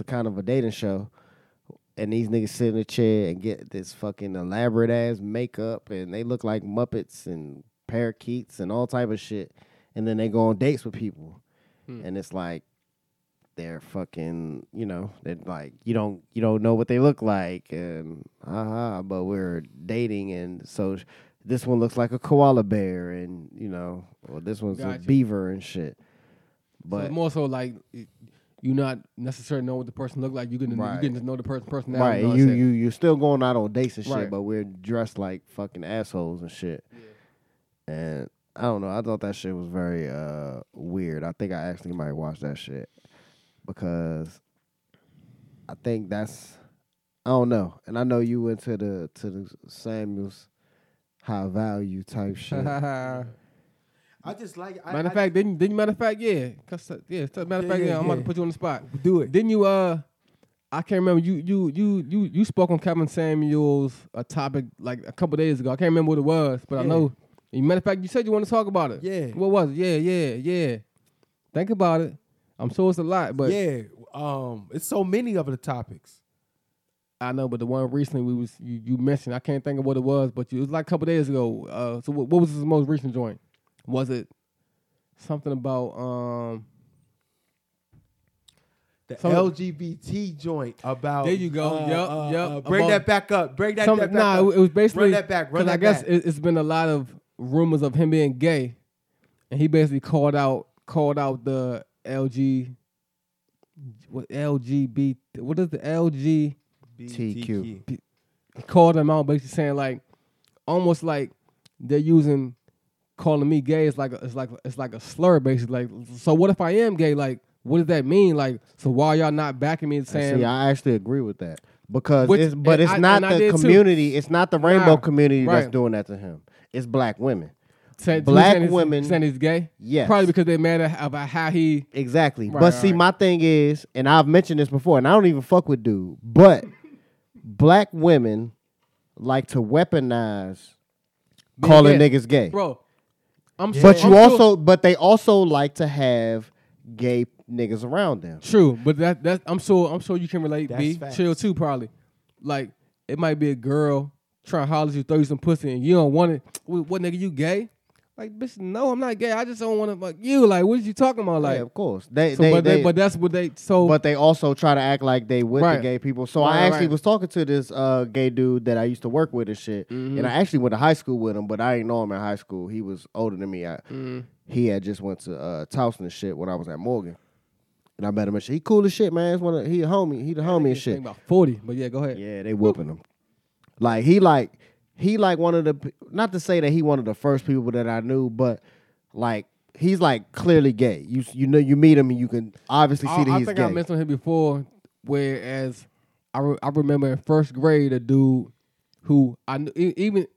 a kind of a dating show, and these niggas sit in a chair and get this fucking elaborate ass makeup, and they look like Muppets and parakeets and all type of shit, and then they go on dates with people, and it's like. They're fucking, you know, they're like, you don't know what they look like, and but we're dating, and so this one looks like a koala bear, and you know, or this one's a beaver and shit. But so it's more so like you not necessarily know what the person look like. You can just know the personality. Right, you're still going out on dates and shit, right. But we're dressed like fucking assholes and shit, yeah. And I don't know. I thought that shit was very weird. I think I actually might watch that shit. Because I think that's, I don't know. And I know you went to the Samuels high value type shit. I just like it. Matter of fact, I'm about to put you on the spot. Do it. Didn't you I can't remember you spoke on Kevin Samuels a topic like a couple days ago. I can't remember what it was, but yeah. I know, matter of fact, you said you want to talk about it. Yeah. What was it? Yeah. Think about it. I'm sure it's a lot, but yeah, it's so many of the topics. I know, but the one recently you mentioned, I can't think of what it was, but it was like a couple days ago. So what was the most recent joint? Was it something about the LGBT joint? About there you go. Yep. Bring that back up. It was basically because I guess it's been a lot of rumors of him being gay, and he basically called out the. What is the LGBTQ? Called them out, basically saying like, almost like they're using calling me gay. It's like a slur, basically. Like, so what if I am gay? Like, what does that mean? Like, so why y'all not backing me and saying? See, I actually agree with that because it's not the community. Too. It's not the rainbow community that's doing that to him. It's black women. Black women saying he's gay? Yes. Probably because they're mad about how he... Exactly. Right, but see, my thing is, and I've mentioned this before, and I don't even fuck with dude, but black women like to weaponize calling niggas gay. Bro, But they also like to have gay niggas around them. True, but that I'm sure you can relate, that's B. Facts. Chill too, probably. Like, it might be a girl... trying to holler at you, throw you some pussy, and you don't want it. What nigga, you gay? Like, bitch, no, I'm not gay. I just don't want to fuck you. Like, what are you talking about? Like, yeah, of course. But they also try to act like they with the gay people. So I actually was talking to this gay dude that I used to work with and shit, and I actually went to high school with him, but I ain't know him in high school. He was older than me. He had just went to Towson and shit when I was at Morgan. And I met him and shit. He cool as shit, man. He a homie. He the homie and shit. About 40, but yeah, go ahead. Yeah, they whooping him. Like he one of the, not to say that he one of the first people that I knew, but like he's like clearly gay. You know, you meet him and you can obviously see that he's gay. I think I mentioned him before. Whereas I remember in first grade a dude who I knew, even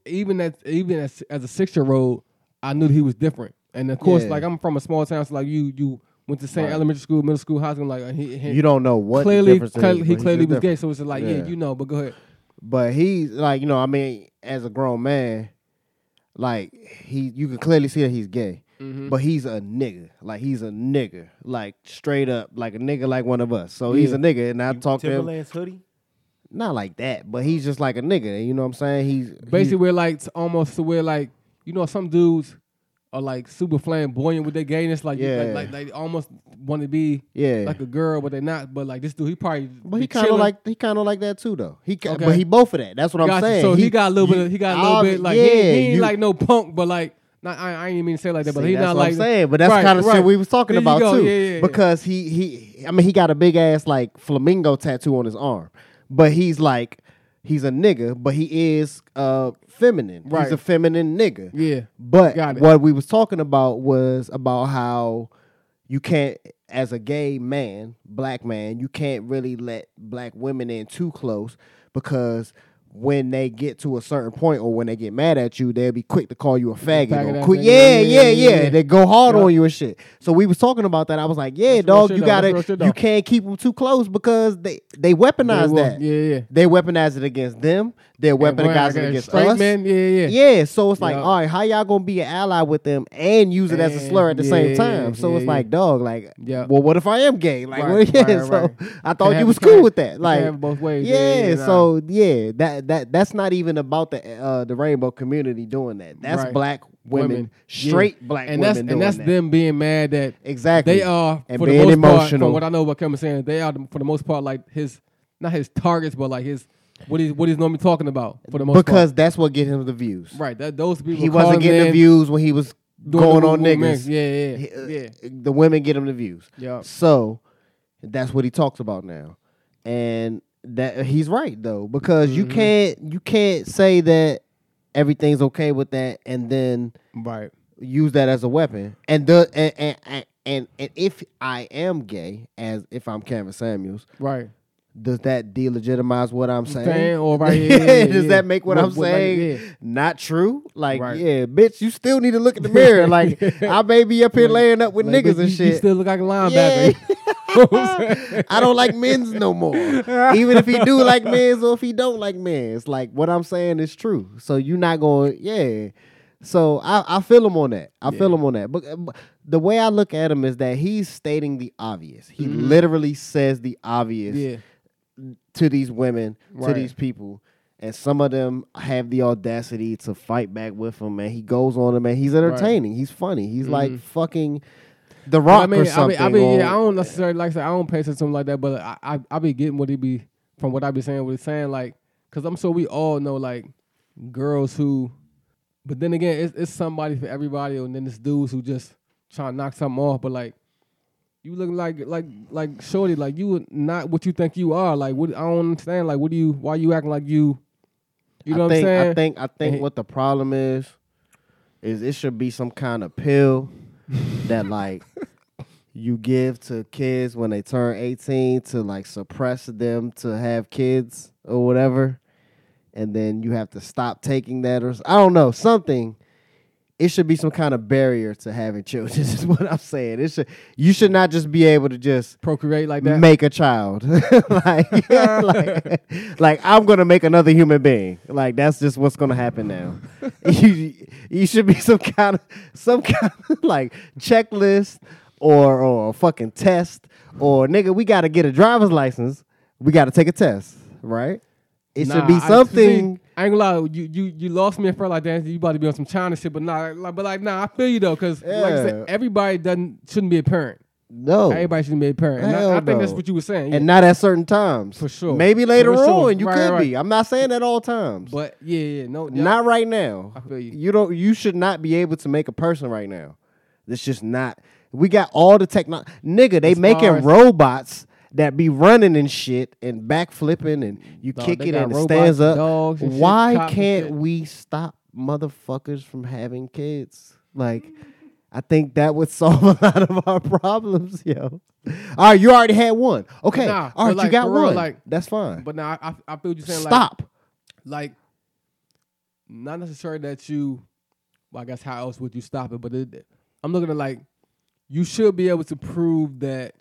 as a 6-year-old I knew he was different. And of course, like I'm from a small town, so like you went to same elementary school, middle school, high school, like he you don't know what clearly he clearly was different. Gay. So it's just like you know, but go ahead. But he's like, you know, I mean, as a grown man, like you can clearly see that he's gay. Mm-hmm. But he's a nigga. Like he's a nigga. Like straight up, like a nigga like one of us. So he's a nigga. And I talked to him. Timberlake's hoodie? Not like that, but he's just like a nigga. You know what I'm saying? He's basically we're like some dudes are like super flamboyant with their gayness, like yeah. Like almost want to be yeah. like a girl, but they're not. But like this dude, he probably but he kind of like that too though. He okay. but he both of that. That's what I'm saying. So he got a little bit. He got a little bit like yeah, he ain't like no punk, but like. Not, I ain't even mean to say it like that, but he's not what like I'm saying. But that's right, kind of right. shit we was talking there about too, yeah. because he. I mean, he got a big ass like flamingo tattoo on his arm, but he's like, he's a nigga, but he is feminine. Right. He's a feminine nigga. Yeah. But what we was talking about was about how you can't, as a gay man, black man, you can't really let black women in too close because. When they get to a certain point or when they get mad at you, they'll be quick to call you a faggot. Or quick, yeah. They go hard on you and shit. So we was talking about that. I was like, yeah, that's dog, you got it. You can't keep them too close because they weaponize that. Yeah. They weaponize it against them. They weaponize it against us. Men. Yeah. So it's like, all right, how y'all going to be an ally with them and use it as a slur at the same time? So it's like, dog, like, well, what if I am gay? Like, so I thought you was cool with that. Like, both ways. Yeah. So yeah, that's not even about the rainbow community doing that. That's right. Black women, straight black and women that's, doing and that's that. Them being mad that exactly they are and for being the most emotional. Part, from what I know about Kevin Samuels, they are for the most part like his not his targets, but like his what he's normally talking about for the most part. Because that's what get him the views. Right, those people he wasn't getting the views when he was going on niggas. Yeah. The women get him the views. Yeah. So that's what he talks about now, and. That he's right though, because mm-hmm. you can't say that everything's okay with that and then right. use that as a weapon. And the and if I am gay, as if I'm Kevin Samuels, right? Does that delegitimize what I'm saying? Or right, does that make what I'm saying not true? Like, right. yeah, bitch, you still need to look in the mirror. Like, I may be up here laying up with niggas and shit. You still look like a linebacker. Yeah. I don't like men's no more. Even if he do like men's or if he don't like men's. Like, what I'm saying is true. So you're not going, yeah. So I feel him on that. But the way I look at him is that he's stating the obvious. He literally says the obvious. Yeah. To these women, right. to these people, and some of them have the audacity to fight back with him, and he goes on them, and he's entertaining, right. he's funny, he's like fucking The Rock or something. I don't necessarily like I don't pay something like that, but I be getting what he be from what I be saying, what he's saying, like, because I'm sure we all know like girls who, but then again, it's somebody for everybody, and then it's dudes who just trying to knock something off, but like. You look like shorty, like you not what you think you are. Like what I don't understand. Like what do you? Why you acting like you? You know what I'm saying? I think what the problem is it should be some kind of pill that like you give to kids when they turn 18 to like suppress them to have kids or whatever, and then you have to stop taking that or I don't know something. It should be some kind of barrier to having children. Is what I'm saying. You should not just be able to just procreate like that. Make a child, like I'm gonna make another human being. Like that's just what's gonna happen now. you should be some kind of like checklist or a fucking test or nigga. We gotta get a driver's license. We gotta take a test, right? It should be something. I ain't gonna lie, you lost me at first like that. You about to be on some China shit, but I feel you though, cause like I said, everybody shouldn't be a parent. No, everybody shouldn't be a parent. And I think that's what you were saying. And not at certain times, for sure. Maybe later on, you could be. I'm not saying at all times, but no, not right now. I feel you. You don't. You should not be able to make a person right now. It's just not. We got all the technology, nigga. They making robots. That be running and shit and backflipping and you kick it and it stands up. Why can't we stop motherfuckers from having kids? Like, I think that would solve a lot of our problems, yo. All right, you already had one. Okay, all right, you got one. Like, that's fine. But now I feel you saying stop. Like, not necessarily that you. Well, I guess how else would you stop it? But I'm looking at like, you should be able to prove that.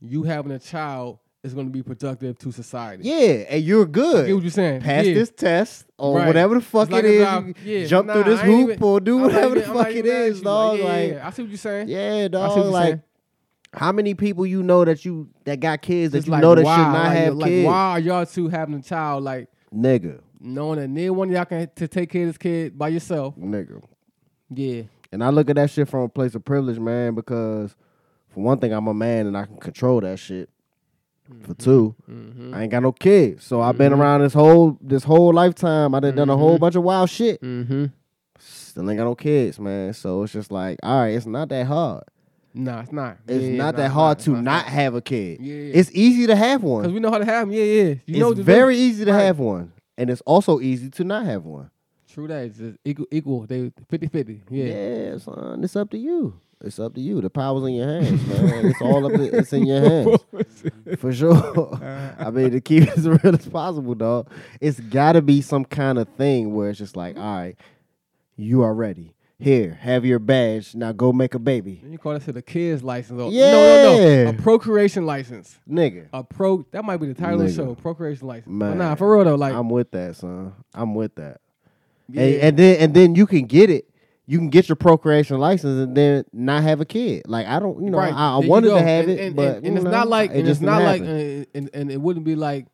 You having a child is going to be productive to society. Yeah, and you're good. I get what you're saying. Pass this test or whatever the fuck like it is. Jump through this hoop or do whatever the fuck it is, dog. I see what you're saying. Yeah, dog. I see what you're saying. How many people you know that got kids that you know that should not have kids? Like, why are y'all two having a child? Like, nigga, knowing that neither one of y'all can take care of this kid by yourself, nigga. Yeah. And I look at that shit from a place of privilege, man, because for one thing, I'm a man and I can control that shit. Mm-hmm. For two, mm-hmm. I ain't got no kids. So I've been around this whole lifetime. I done done a whole bunch of wild shit. Mm-hmm. Still ain't got no kids, man. So it's just like, all right, it's not that hard. No, it's not. It's not that hard to not have a kid. Yeah, yeah. It's easy to have one. Because we know how to have them. Yeah, yeah. It's very easy to have one. And it's also easy to not have one. True that. It's just equal. They 50-50. Yeah. Yeah, son. It's up to you. It's up to you. The power's in your hands, man. It's all up to, it's in your hands. For sure. I mean, to keep it as real as possible, dog. It's got to be some kind of thing where it's just like, all right, you are ready. Here, have your badge. Now go make a baby. You call this a kid's license? Or, yeah. No. A procreation license. Nigga. That might be the title of the show, procreation license. Nah, for real though. Like, I'm with that, son. I'm with that. Yeah. And then you can get it. You can get your procreation license and then not have a kid. Like, I don't, you know, right. I wanted to have it, but it's not like it's not like, and it wouldn't be like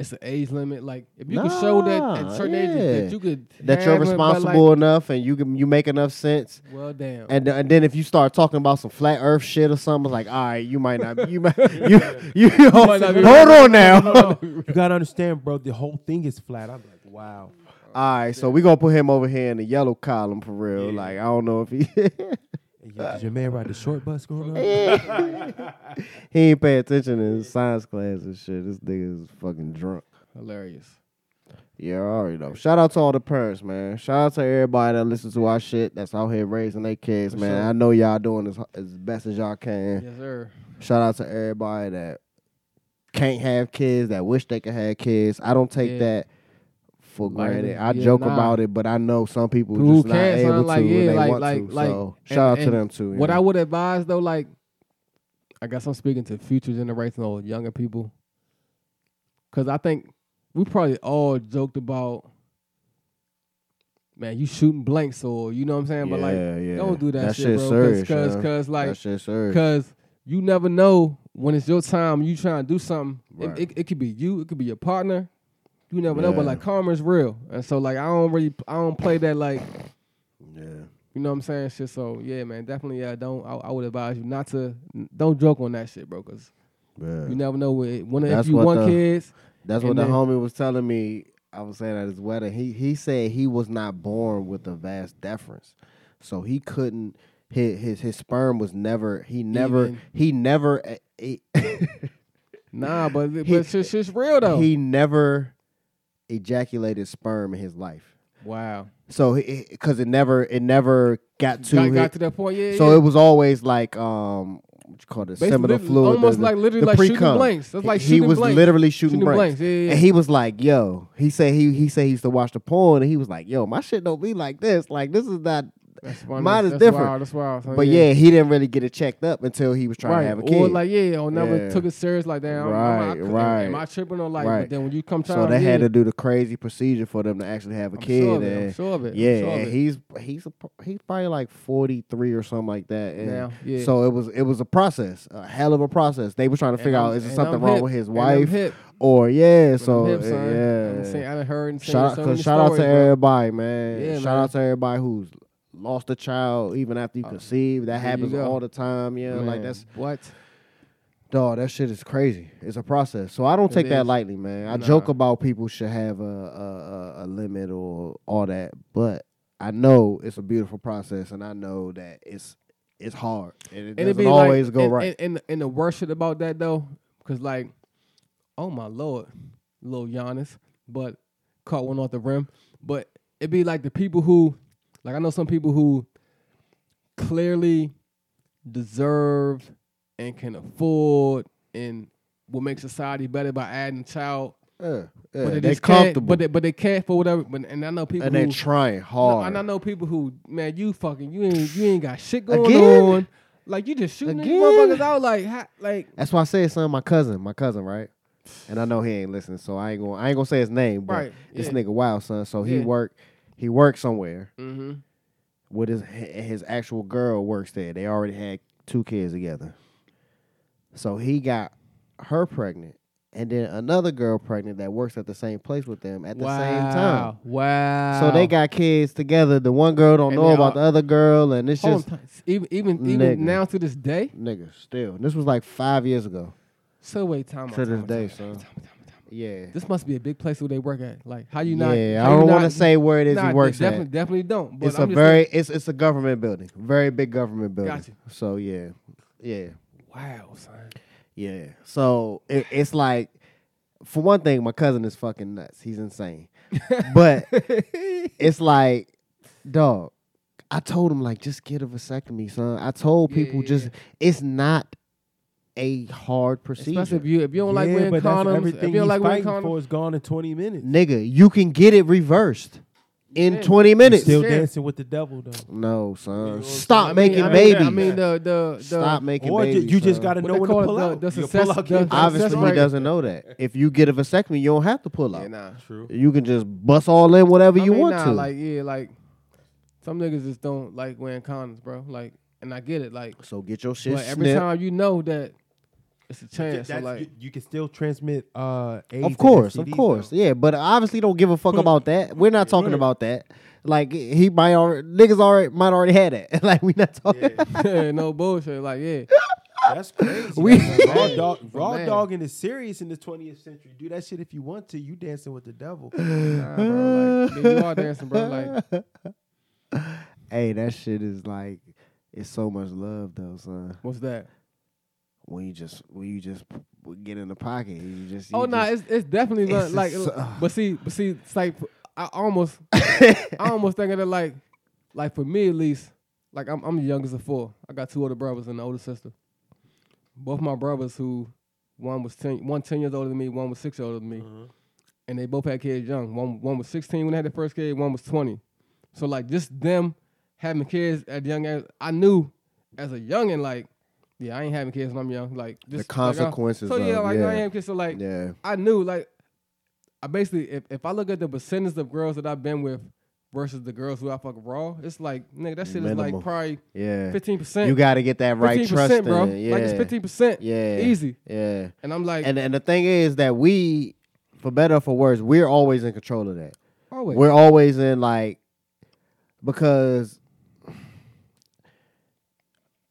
it's an age limit. Like, if you can show that at certain ages that you could, that you're responsible enough and you make enough sense. Well, damn. And then if you start talking about some flat Earth shit or something, it's like, all right, you might not, you might, you hold on now. You gotta understand, bro. The whole thing is flat. I'm like, wow. All right, so we're going to put him over here in the yellow column for real. Yeah. Like, I don't know if he... Did your man ride the short bus going on? He ain't pay attention in his science class and shit. This nigga is fucking drunk. Hilarious. Yeah, I already know. Shout out to all the parents, man. Shout out to everybody that listens to our shit that's out here raising their kids, for man. Sure. I know y'all doing as best as y'all can. Yes, sir. Shout out to everybody that can't have kids, that wish they could have kids. I don't take that for granted. I joke about it, but I know some people who just not able to. So shout out to them too. What I would advise though, like, I guess I'm speaking to future generations or younger people, because I think we probably all joked about, man, you shooting blanks or you know what I'm saying, but like, don't do that shit, bro. Because you never know when it's your time. You trying to do something, right. It could be you, it could be your partner. You never know, but like karma is real, and so like I don't play that like, you know what I'm saying, shit. So yeah, man, definitely, I would advise you not to, don't joke on that shit, bro, because you never know when if you want kids. That's what the homie was telling me. I was saying at his wedding, he said he was not born with a vast deference, so he couldn't. His sperm was never. He never. Nah, but shit's real though. He never ejaculated sperm in his life. Wow. So because it never got to that point. Yeah. So it was always like what you call this, seminal fluid, almost like literally like shooting blanks. That's like he was literally shooting blanks. Yeah, yeah. And he was like, yo, he said he used to watch the porn, and he was like, yo, my shit don't be like this. Like, this is not. Mine is different. Wild. That's wild. So, but he didn't really get it checked up until he was trying to have a kid. Or like, or never took it serious like that. Right. Am I tripping or like? Right. But then when you come time, so they had to do the crazy procedure for them to actually have a kid. Sure of it. I'm sure of it. Yeah, sure of it. He's probably like 43 or something like that. And now, so it was a process, a hell of a process. They were trying to figure out, is there something wrong with his wife? Or I heard and seen so many stories. Shout out to everybody, man. Shout out to everybody who's lost a child even after you conceive. That happens all the time. Yeah, man, like that's what. Dog, that shit is crazy. It's a process, so I don't take that lightly, man. I joke about people should have a limit or all that, but I know it's a beautiful process, and I know that it's hard, and it doesn't always go right. And the worst shit about that though, because like, oh my lord, little Giannis, but caught one off the rim. But it'd be like the people who. Like, I know some people who clearly deserve and can afford and will make society better by adding a child. But they're comfortable. But they can't for whatever. And I know people who... And they're trying hard. No, and I know people who, man, you ain't got shit going on. Like, you just shooting these motherfuckers out. Like... That's why I said something. My cousin, right? And I know he ain't listening, so I ain't gonna say his name. But this nigga wild, son. So he worked somewhere with his actual girl works there. They already had 2 kids together. So he got her pregnant. and then another girl pregnant that works at the same place with them at the same time. Wow. So they got kids together. The one girl don't know about the other girl, and it's just... Even now to this day? Nigga, still. This was like 5 years ago. So wait, time out. To this day, son. Yeah. This must be a big place where they work at. Like, how you not... Yeah, I don't want to say where it is he works at. Definitely don't. But it's a government building. Very big government building. Gotcha. So, yeah. Yeah. Wow, son. Yeah. So, it's like... For one thing, my cousin is fucking nuts. He's insane. But it's like, dog, I told him, like, just get a vasectomy, son. I told people it's not... a hard procedure. Especially if you don't like wearing condoms, if you don't like wearing condoms, for is gone in 20 minutes. Nigga, you can get it reversed in 20 minutes. You're still dancing with the devil though. No, son. Stop making babies. I mean the stop making babies. You just got to know when to pull out. Obviously he doesn't know that. If you get a vasectomy, you don't have to pull out. Yeah, nah, true. You can just bust all in whatever you want to. Like some niggas just don't like wearing condoms, bro. Like, and I get it. Like, so get your shit. But every time you know that. It's a chance. So like, you can still transmit AIDS. Of course. Though. Yeah, but obviously don't give a fuck about that. We're not talking about that. Like, he might already... Niggas might already had that. Like, we not talking about that. No bullshit. Like, that's crazy. Raw dogging is serious in the 20th century. Do that shit if you want to. You dancing with the devil. Nah, bro. Like, you are dancing, bro. Like, hey, that shit is like... It's so much love, though, son. What's that? When you just get in the pocket, you just it's definitely but see, it's like I almost think of it like for me at least, like I'm the youngest of four. I got two older brothers and an older sister. Both my brothers, who one 10 years older than me, one was 6 years older than me, and they both had kids young. One was 16 when they had their first kid. One was 20. So like just them having kids at the young age, I knew as a youngin' like. Yeah, I ain't having kids when I'm young. Like just, the consequences. Like, I ain't having kids. So like, I knew like, I basically if I look at the percentage of girls that I've been with versus the girls who I fuck raw, it's like nigga that shit is like probably 15%. You got to get that right trust, bro. Yeah. Like it's 15%. Yeah, easy. Yeah, and I'm like, and the thing is that we, for better or for worse, we're always in control of that. Always, we're always in like because.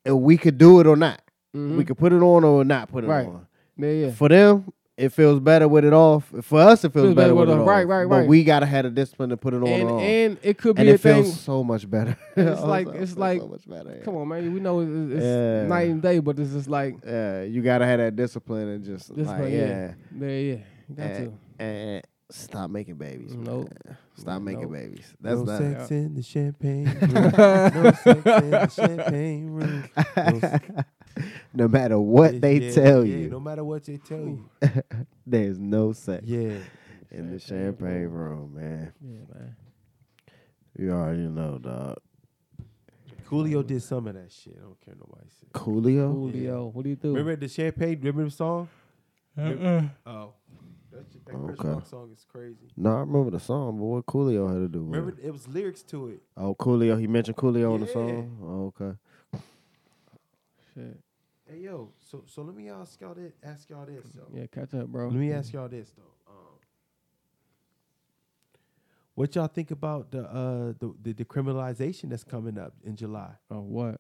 And we could do it or not. Mm-hmm. We could put it on or not put it on. Yeah. For them, it feels better with it off. For us, it feels better with it off. Right. But we gotta have the discipline to put it on and off. And it could be and a thing. And it feels so much better. It's like so much better. Come on, man. We know it's night and day, but it's just like you gotta have that discipline and just like You got to. Stop making babies. Nope. Stop making babies. That's no sex in the champagne room. No sex in the champagne room. No matter what they tell you. No matter what they tell you. There's no sex in the champagne room, man. Yeah, man. You already know, dog. Coolio did some of that shit. I don't care nobody said. Coolio? Yeah. What do you do? Remember the champagne? Remember the song? Oh. That Chris song is crazy. No, I remember the song, but what Coolio had to do with it? Remember, it was lyrics to it. Oh, Coolio. He mentioned Coolio on the song? Oh, okay. Shit. Hey, yo, so let me ask y'all this, though. Yeah, catch up, bro. Let me ask y'all this, though. What y'all think about the decriminalization that's coming up in July? Oh, what?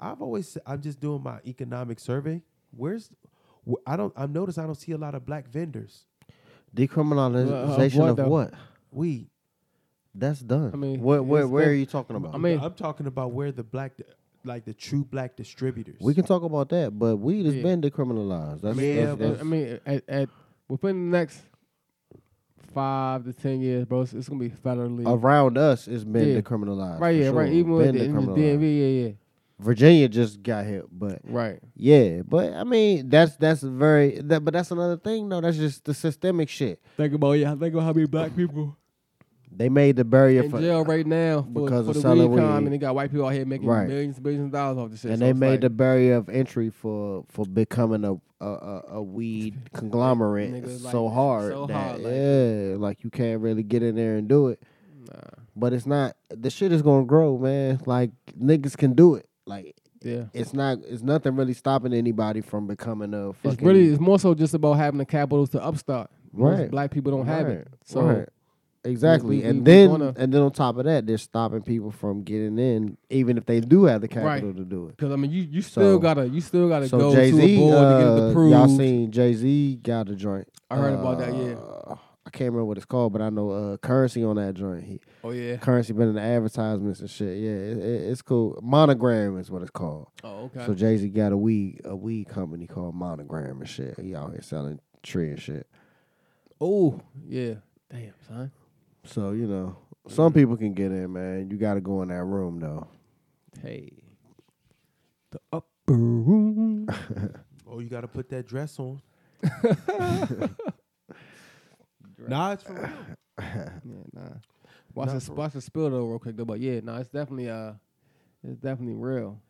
I've always said, I'm just doing my economic survey. I've noticed I don't see a lot of black vendors. Decriminalization of what? Weed. That's done. I mean, where are you talking about? I mean, I'm talking about where the black, like the true black distributors. We can talk about that, but weed has been decriminalized. Within the next 5 to 10 years, bro, it's gonna be federally around us. It's been decriminalized. Right. Yeah. Sure. Right. Even with the DMV. Yeah. Virginia just got hit, but but I mean but that's another thing though. That's just the systemic shit. Think about how many black people they made the barrier in jail right now because of the weed crime, and they got white people out here making millions and billions of dollars off this shit. And they made the barrier of entry for becoming a weed conglomerate so hard. Like you can't really get in there and do it. Nah. But it's not. The shit is gonna grow, man. Like niggas can do it. Like Yeah, it's not. It's nothing really stopping anybody from becoming a fucking. It's really. It's more so just about having the capital to upstart. Right. Most black people don't have it. So right. Exactly, and then on top of that, they're stopping people from getting in, even if they do have the capital to do it. Because I mean, you still gotta go Jay-Z, to a board to get it approved. Y'all seen Jay-Z got a joint? I heard about that. Yeah. I can't remember what it's called, but I know Currency on that joint. Currency been in the advertisements and shit. Yeah, it's cool. Monogram is what it's called. Oh, okay. So Jay-Z got a weed company called Monogram and shit. He out here selling tree and shit. Oh yeah, damn son. So you know, some people can get in, man. You got to go in that room though. Hey, the upper room. Oh, you got to put that dress on. Nah, it's for real. Watch the spill though, real quick though. But yeah, it's definitely real.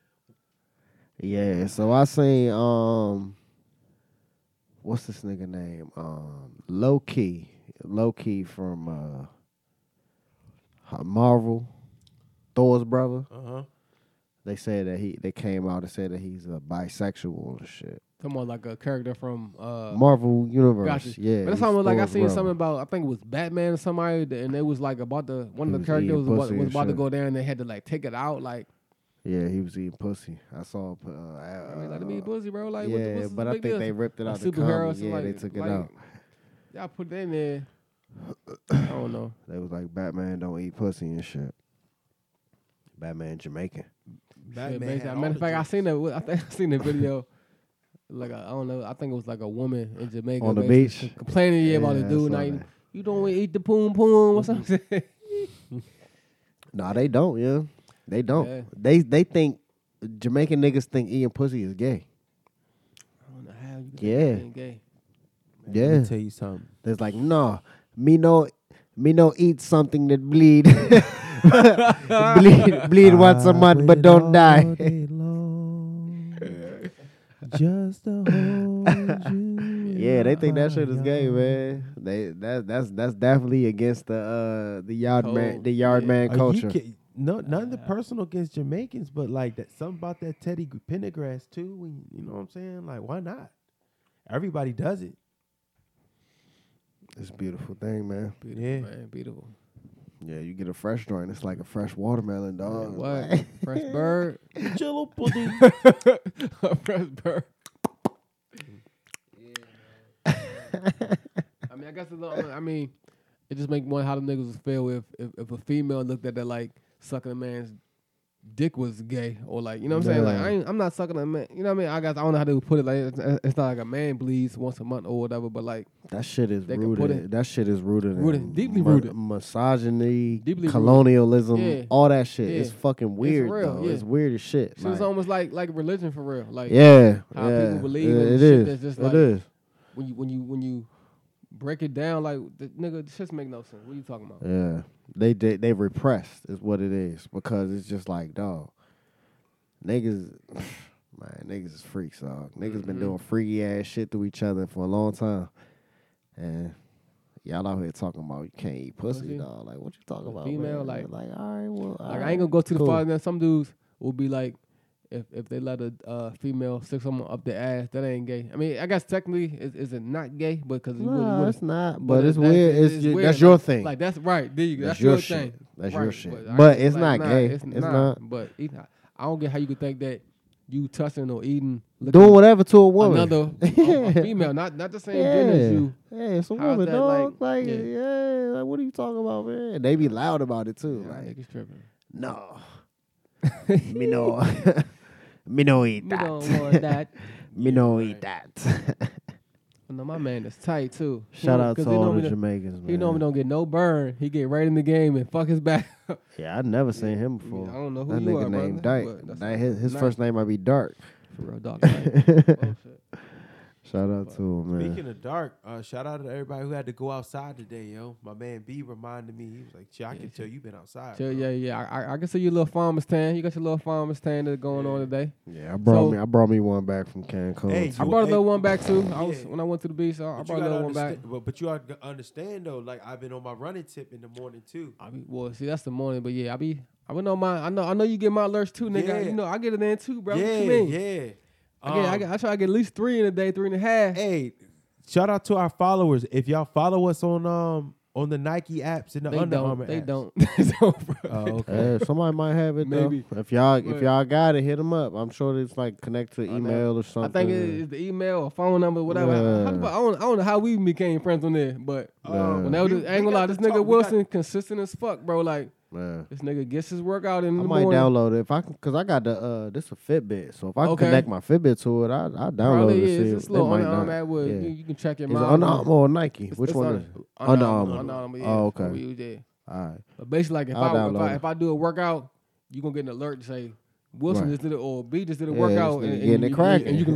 Yeah. So I seen what's this nigga name? Low key from Marvel, Thor's brother. Uh huh. They said that they came out and said that he's a bisexual and shit. Come on, like a character from Marvel Universe. Gotcha. Yeah, but that's how like I seen something about. I think it was Batman or somebody, and it was like about the one of the characters was about to go there, and they had to like take it out. Like, yeah, he was eating pussy. I saw. Like to eat pussy, bro. Like, yeah, what the, but I think they ripped it out. The superhero. Yeah, like, they took it out. Y'all put it in there. I don't know. They was like Batman don't eat pussy and shit. Batman Jamaican. Batman. Matter of fact, I seen that. I think I seen the video. Like I don't know, I think it was like a woman in Jamaica on the beach complaining about the dude. Like, you don't want to eat the poom poom or something. Nah, they don't. Yeah, they don't. Yeah. They think Jamaican niggas think eating pussy is gay. I don't know how. You think gay. Man, yeah. Let me tell you something. There's like me no eat something that bleed, bleed once a month, but don't die. Just to hold you. Yeah, they think that shit is gay, man. That's definitely against the yard man culture. No, nothing personal against Jamaicans, but like that something about that Teddy Pendergrass too. When, you know what I'm saying? Like, why not? Everybody does it. It's a beautiful thing, man. Beautiful. Yeah, you get a fresh joint. It's like a fresh watermelon, dog. What? Like fresh bird? Chill pudding. A fresh bird. Yeah, man. I mean, I guess it's not, I mean, it just makes me wonder how the niggas would feel if a female looked at that like sucking a man's dick was gay or like, you know what I'm saying? Like, I'm not sucking a man. You know what I mean? I don't know how they would put it. Like, it's not like a man bleeds once a month or whatever, but like that shit is rooted. That shit is rooted, deeply rooted. Misogyny, deeply colonialism, rooted. Yeah. All that shit. Yeah. It's fucking weird. It's real, though. Yeah. It's weird as shit. So like, it's almost like religion for real. Like how people believe in shit that's just like it is. When you break it down, like nigga, this shit make no sense. What are you talking about? Yeah. They repressed is what it is because it's just like dog, niggas, man, niggas is freaks dog. Niggas been doing freaky ass shit to each other for a long time, and y'all out here talking about you can't eat pussy dog. Like what you talking about? Female man? like all right, well, like I ain't gonna go too far. Now some dudes will be like, if they let a female stick someone up their ass, that ain't gay. I mean, I guess technically, is it not gay? But because it's not. But it's weird. It's weird. That's your thing. Like that's right. There you go. That's your thing. That's right, your shit. But it's like, not gay. It's not. But I don't get how you could think that you touching or eating, doing whatever to a woman, another a female, not the same gender as you. Yeah, it's a woman, dog. Like what are you talking about, man? And they be loud about it too. Yeah, like niggas tripping. No. Me no eat that. Me don't want that. Me no eat that. No, my man is tight too. Shout out to all the Jamaicans, man. He normally don't get no burn. He get right in the game and fuck his back. Yeah, I never seen him before. I don't know who that you nigga are, named Dyke. His first name might be Dark. For real, Dark. Oh, shit. Shout out to him, man. Speaking of Dark, shout out to everybody who had to go outside today, yo. My man B reminded me. He was like, I can tell you been outside. Bro. Yeah. I can see your little farmer's tan. You got your little farmer's tan that's going on today. Yeah, I brought me one back from Cancun. Hey, I brought a little one back, too. When I went to the beach, I brought a little one back. But you ought to understand, though, like, I've been on my running tip in the morning, too. I mean, well, see, that's the morning, but yeah, I be... I know you get my alerts too, nigga. Yeah. You know I get it in too, bro. Yeah, what you mean? Yeah. I try to get at least 3 in a day, 3.5. Hey, shout out to our followers. If y'all follow us on the Nike apps and the Under Armour apps, they don't. So, bro, okay. Hey, somebody might have it. Maybe though. If y'all got it, hit them up. I'm sure it's like connect to email or something. I think it's the email or phone number, whatever. Yeah. I don't know how we became friends on there, but this nigga Wilson consistent as fuck, bro. Like. Man. This nigga gets his workout in the morning. I might download it if I can, cause I got this a Fitbit, so if I connect my Fitbit to it, I download it. It's this little Under Armour ad with you can check your mind. Is it Under Armour or Nike? Which one is it? Under Armour. Under Armour. Yeah. Oh, okay. We use that. All right. But basically, like if I do a workout, you gonna get an alert to say Wilson just did it or B just did a workout and you can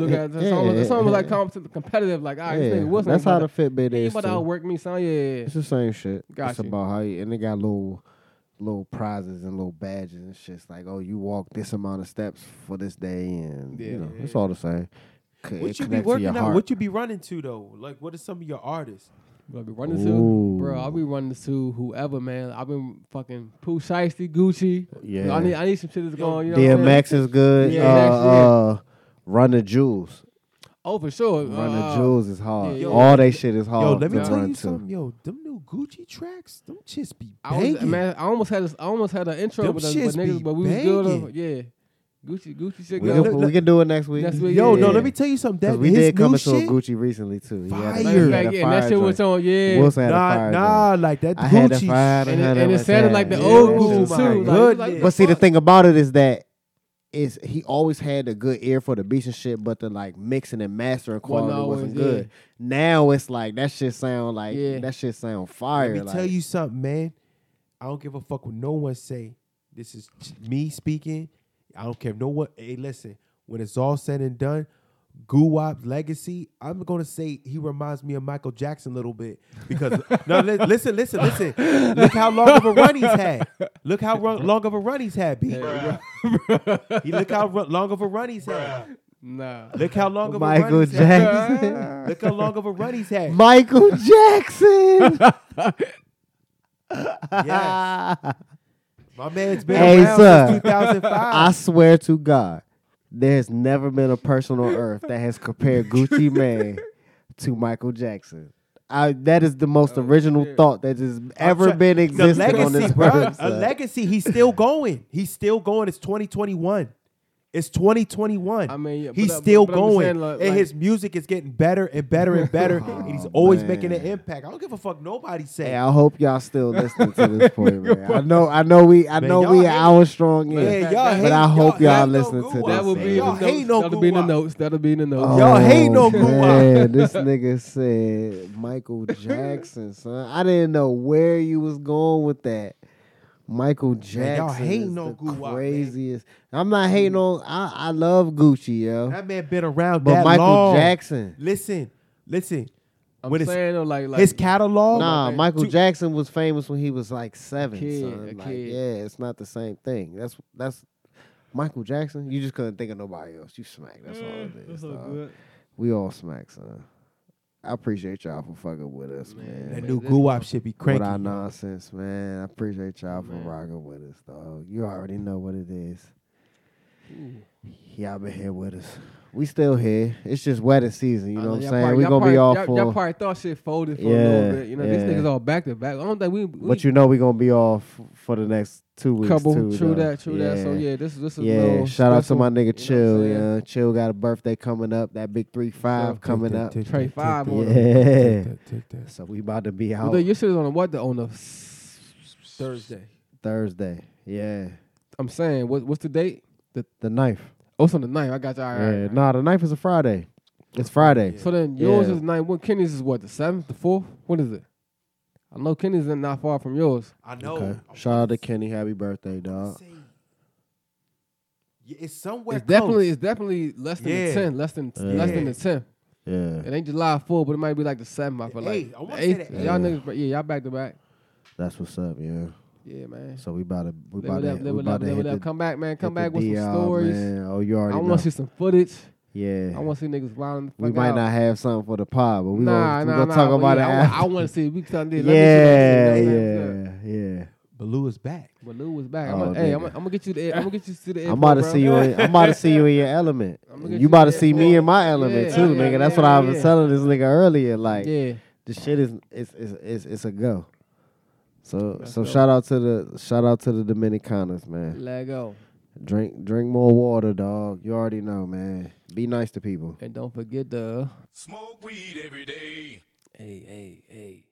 look at it. It's almost like competitive. Like, all right, this nigga Wilson. That's how the Fitbit is. He about to outwork me, son. Yeah. It's the same shit. It's about how and they got little prizes and little badges and shit. It's like, oh, you walked this amount of steps for this day, and it's all the same. What you be working out? What you be running to though? Like, what are some of your artists? What I be running to, bro? I be running to whoever, man. I've been fucking Pooh Shiesty, Gucci. Yeah, I need some shit that's going. You know DMX is good. Yeah, Run the Jewels. Oh, for sure. Run the Jewels is hard. Yeah, all they shit is hard. Yo, let me tell you something. Yo, them new Gucci tracks, them shits be banging. I almost had an intro with us, but we was good. Gucci shit. We can do it next week. Let me tell you something. That we did come into a Gucci recently too. Fire. He had a fire that shit was on. Yeah, Wilson had a fire. Like that Gucci. I had a fire, and it sounded like the old Gucci too. But see, the thing about it is that. He always had a good ear for the beats and shit, but the like mixing and mastering quality wasn't good. Now it's like that shit sound fire. Let me tell you something, man. I don't give a fuck what no one say. This is me speaking. I don't care. No one. Hey, listen. When it's all said and done, Guwap's legacy. I'm gonna say he reminds me of Michael Jackson a little bit because listen. Look how long of a run he's had. Look how long of a run he's had, B. Yeah. Look how long of a run he's had. Nah. Look how long of a run he's had. Michael Jackson. Look how long of a run he's had. Michael Jackson. Yes. My man's been around since 2005. I swear to God. There's never been a person on earth that has compared Gucci Man to Michael Jackson. That is the most original thought that has ever been existing on this earth. A legacy. He's still going. It's 2021. I mean, yeah, he's still going. And his music is getting better and better and better. And he's always making an impact. I don't give a fuck nobody says. Hey, I hope y'all still listening to this point, man. I know we an hour strong in. But I hope y'all listening to this. That'll be in the notes. Y'all hate no Guwap. This nigga said Michael Jackson, son. I didn't know where you was going with that. Michael Jackson is the craziest. I'm not hating on. I love Gucci, yo. That man been around that long. But Michael Jackson. Listen. I'm saying like his catalog. Nah, Michael Jackson was famous when he was like 7. Son. Like, yeah, it's not the same thing. That's Michael Jackson. You just couldn't think of nobody else. You smack. That's all it is. That's so good. We all smack, son. I appreciate y'all for fucking with us, man. That new Guwap shit be cranky. With our nonsense, man. I appreciate y'all for rocking with us, dog. You already know what it is. Ooh. Y'all been here with us. We still here. It's just wedding season, you know what I'm saying? We're going to be all full. Y'all probably thought shit folded for a little bit. You know, these niggas all back to back. I don't think we but you know we're going to be off for the next 2 weeks, couple, too. True that. So, this is a little shout out to my nigga Chill. Yeah, Chill got a birthday coming up. That big 3-5 coming up. 3-5 on it. Yeah. So, we about to be out. Your shit is on what? On a Thursday. Yeah. I'm saying, what's the date? The 9th. Oh, it's on the 9th. I got you. All right. Nah, the 9th is a Friday. It's Friday. Yeah. So then yours is the 9th. Kenny's is what, the 7th, the 4th? What is it? I know Kenny's not far from yours. I know. Okay. Shout out to Kenny. Happy birthday, dog. Yeah, it's somewhere close. It's definitely less than the 10th. Less than the 10th. Yeah. It ain't July 4th, but it might be like the 7th. I feel like. I want to say that. Y'all niggas, y'all back to back. That's what's up, yeah. Yeah, man. So we about to come back, man. Come back with some stories. Man. Oh, you already. I want to see some footage. Yeah. I want to see niggas wilding. We might not have something for the pod, but we gonna talk about it. I want to see. We talk. Yeah, yeah. But Lou is back. When Lou was back. I'm gonna get you to the. I'm about to see you in your element. You about to see me in my element too, nigga. That's what I was telling this nigga earlier. Like, the shit is it's a go. So shout out to the Dominicanos, man. Let go. Drink more water, dog. You already know, man. Be nice to people. And don't forget to smoke weed every day. Hey.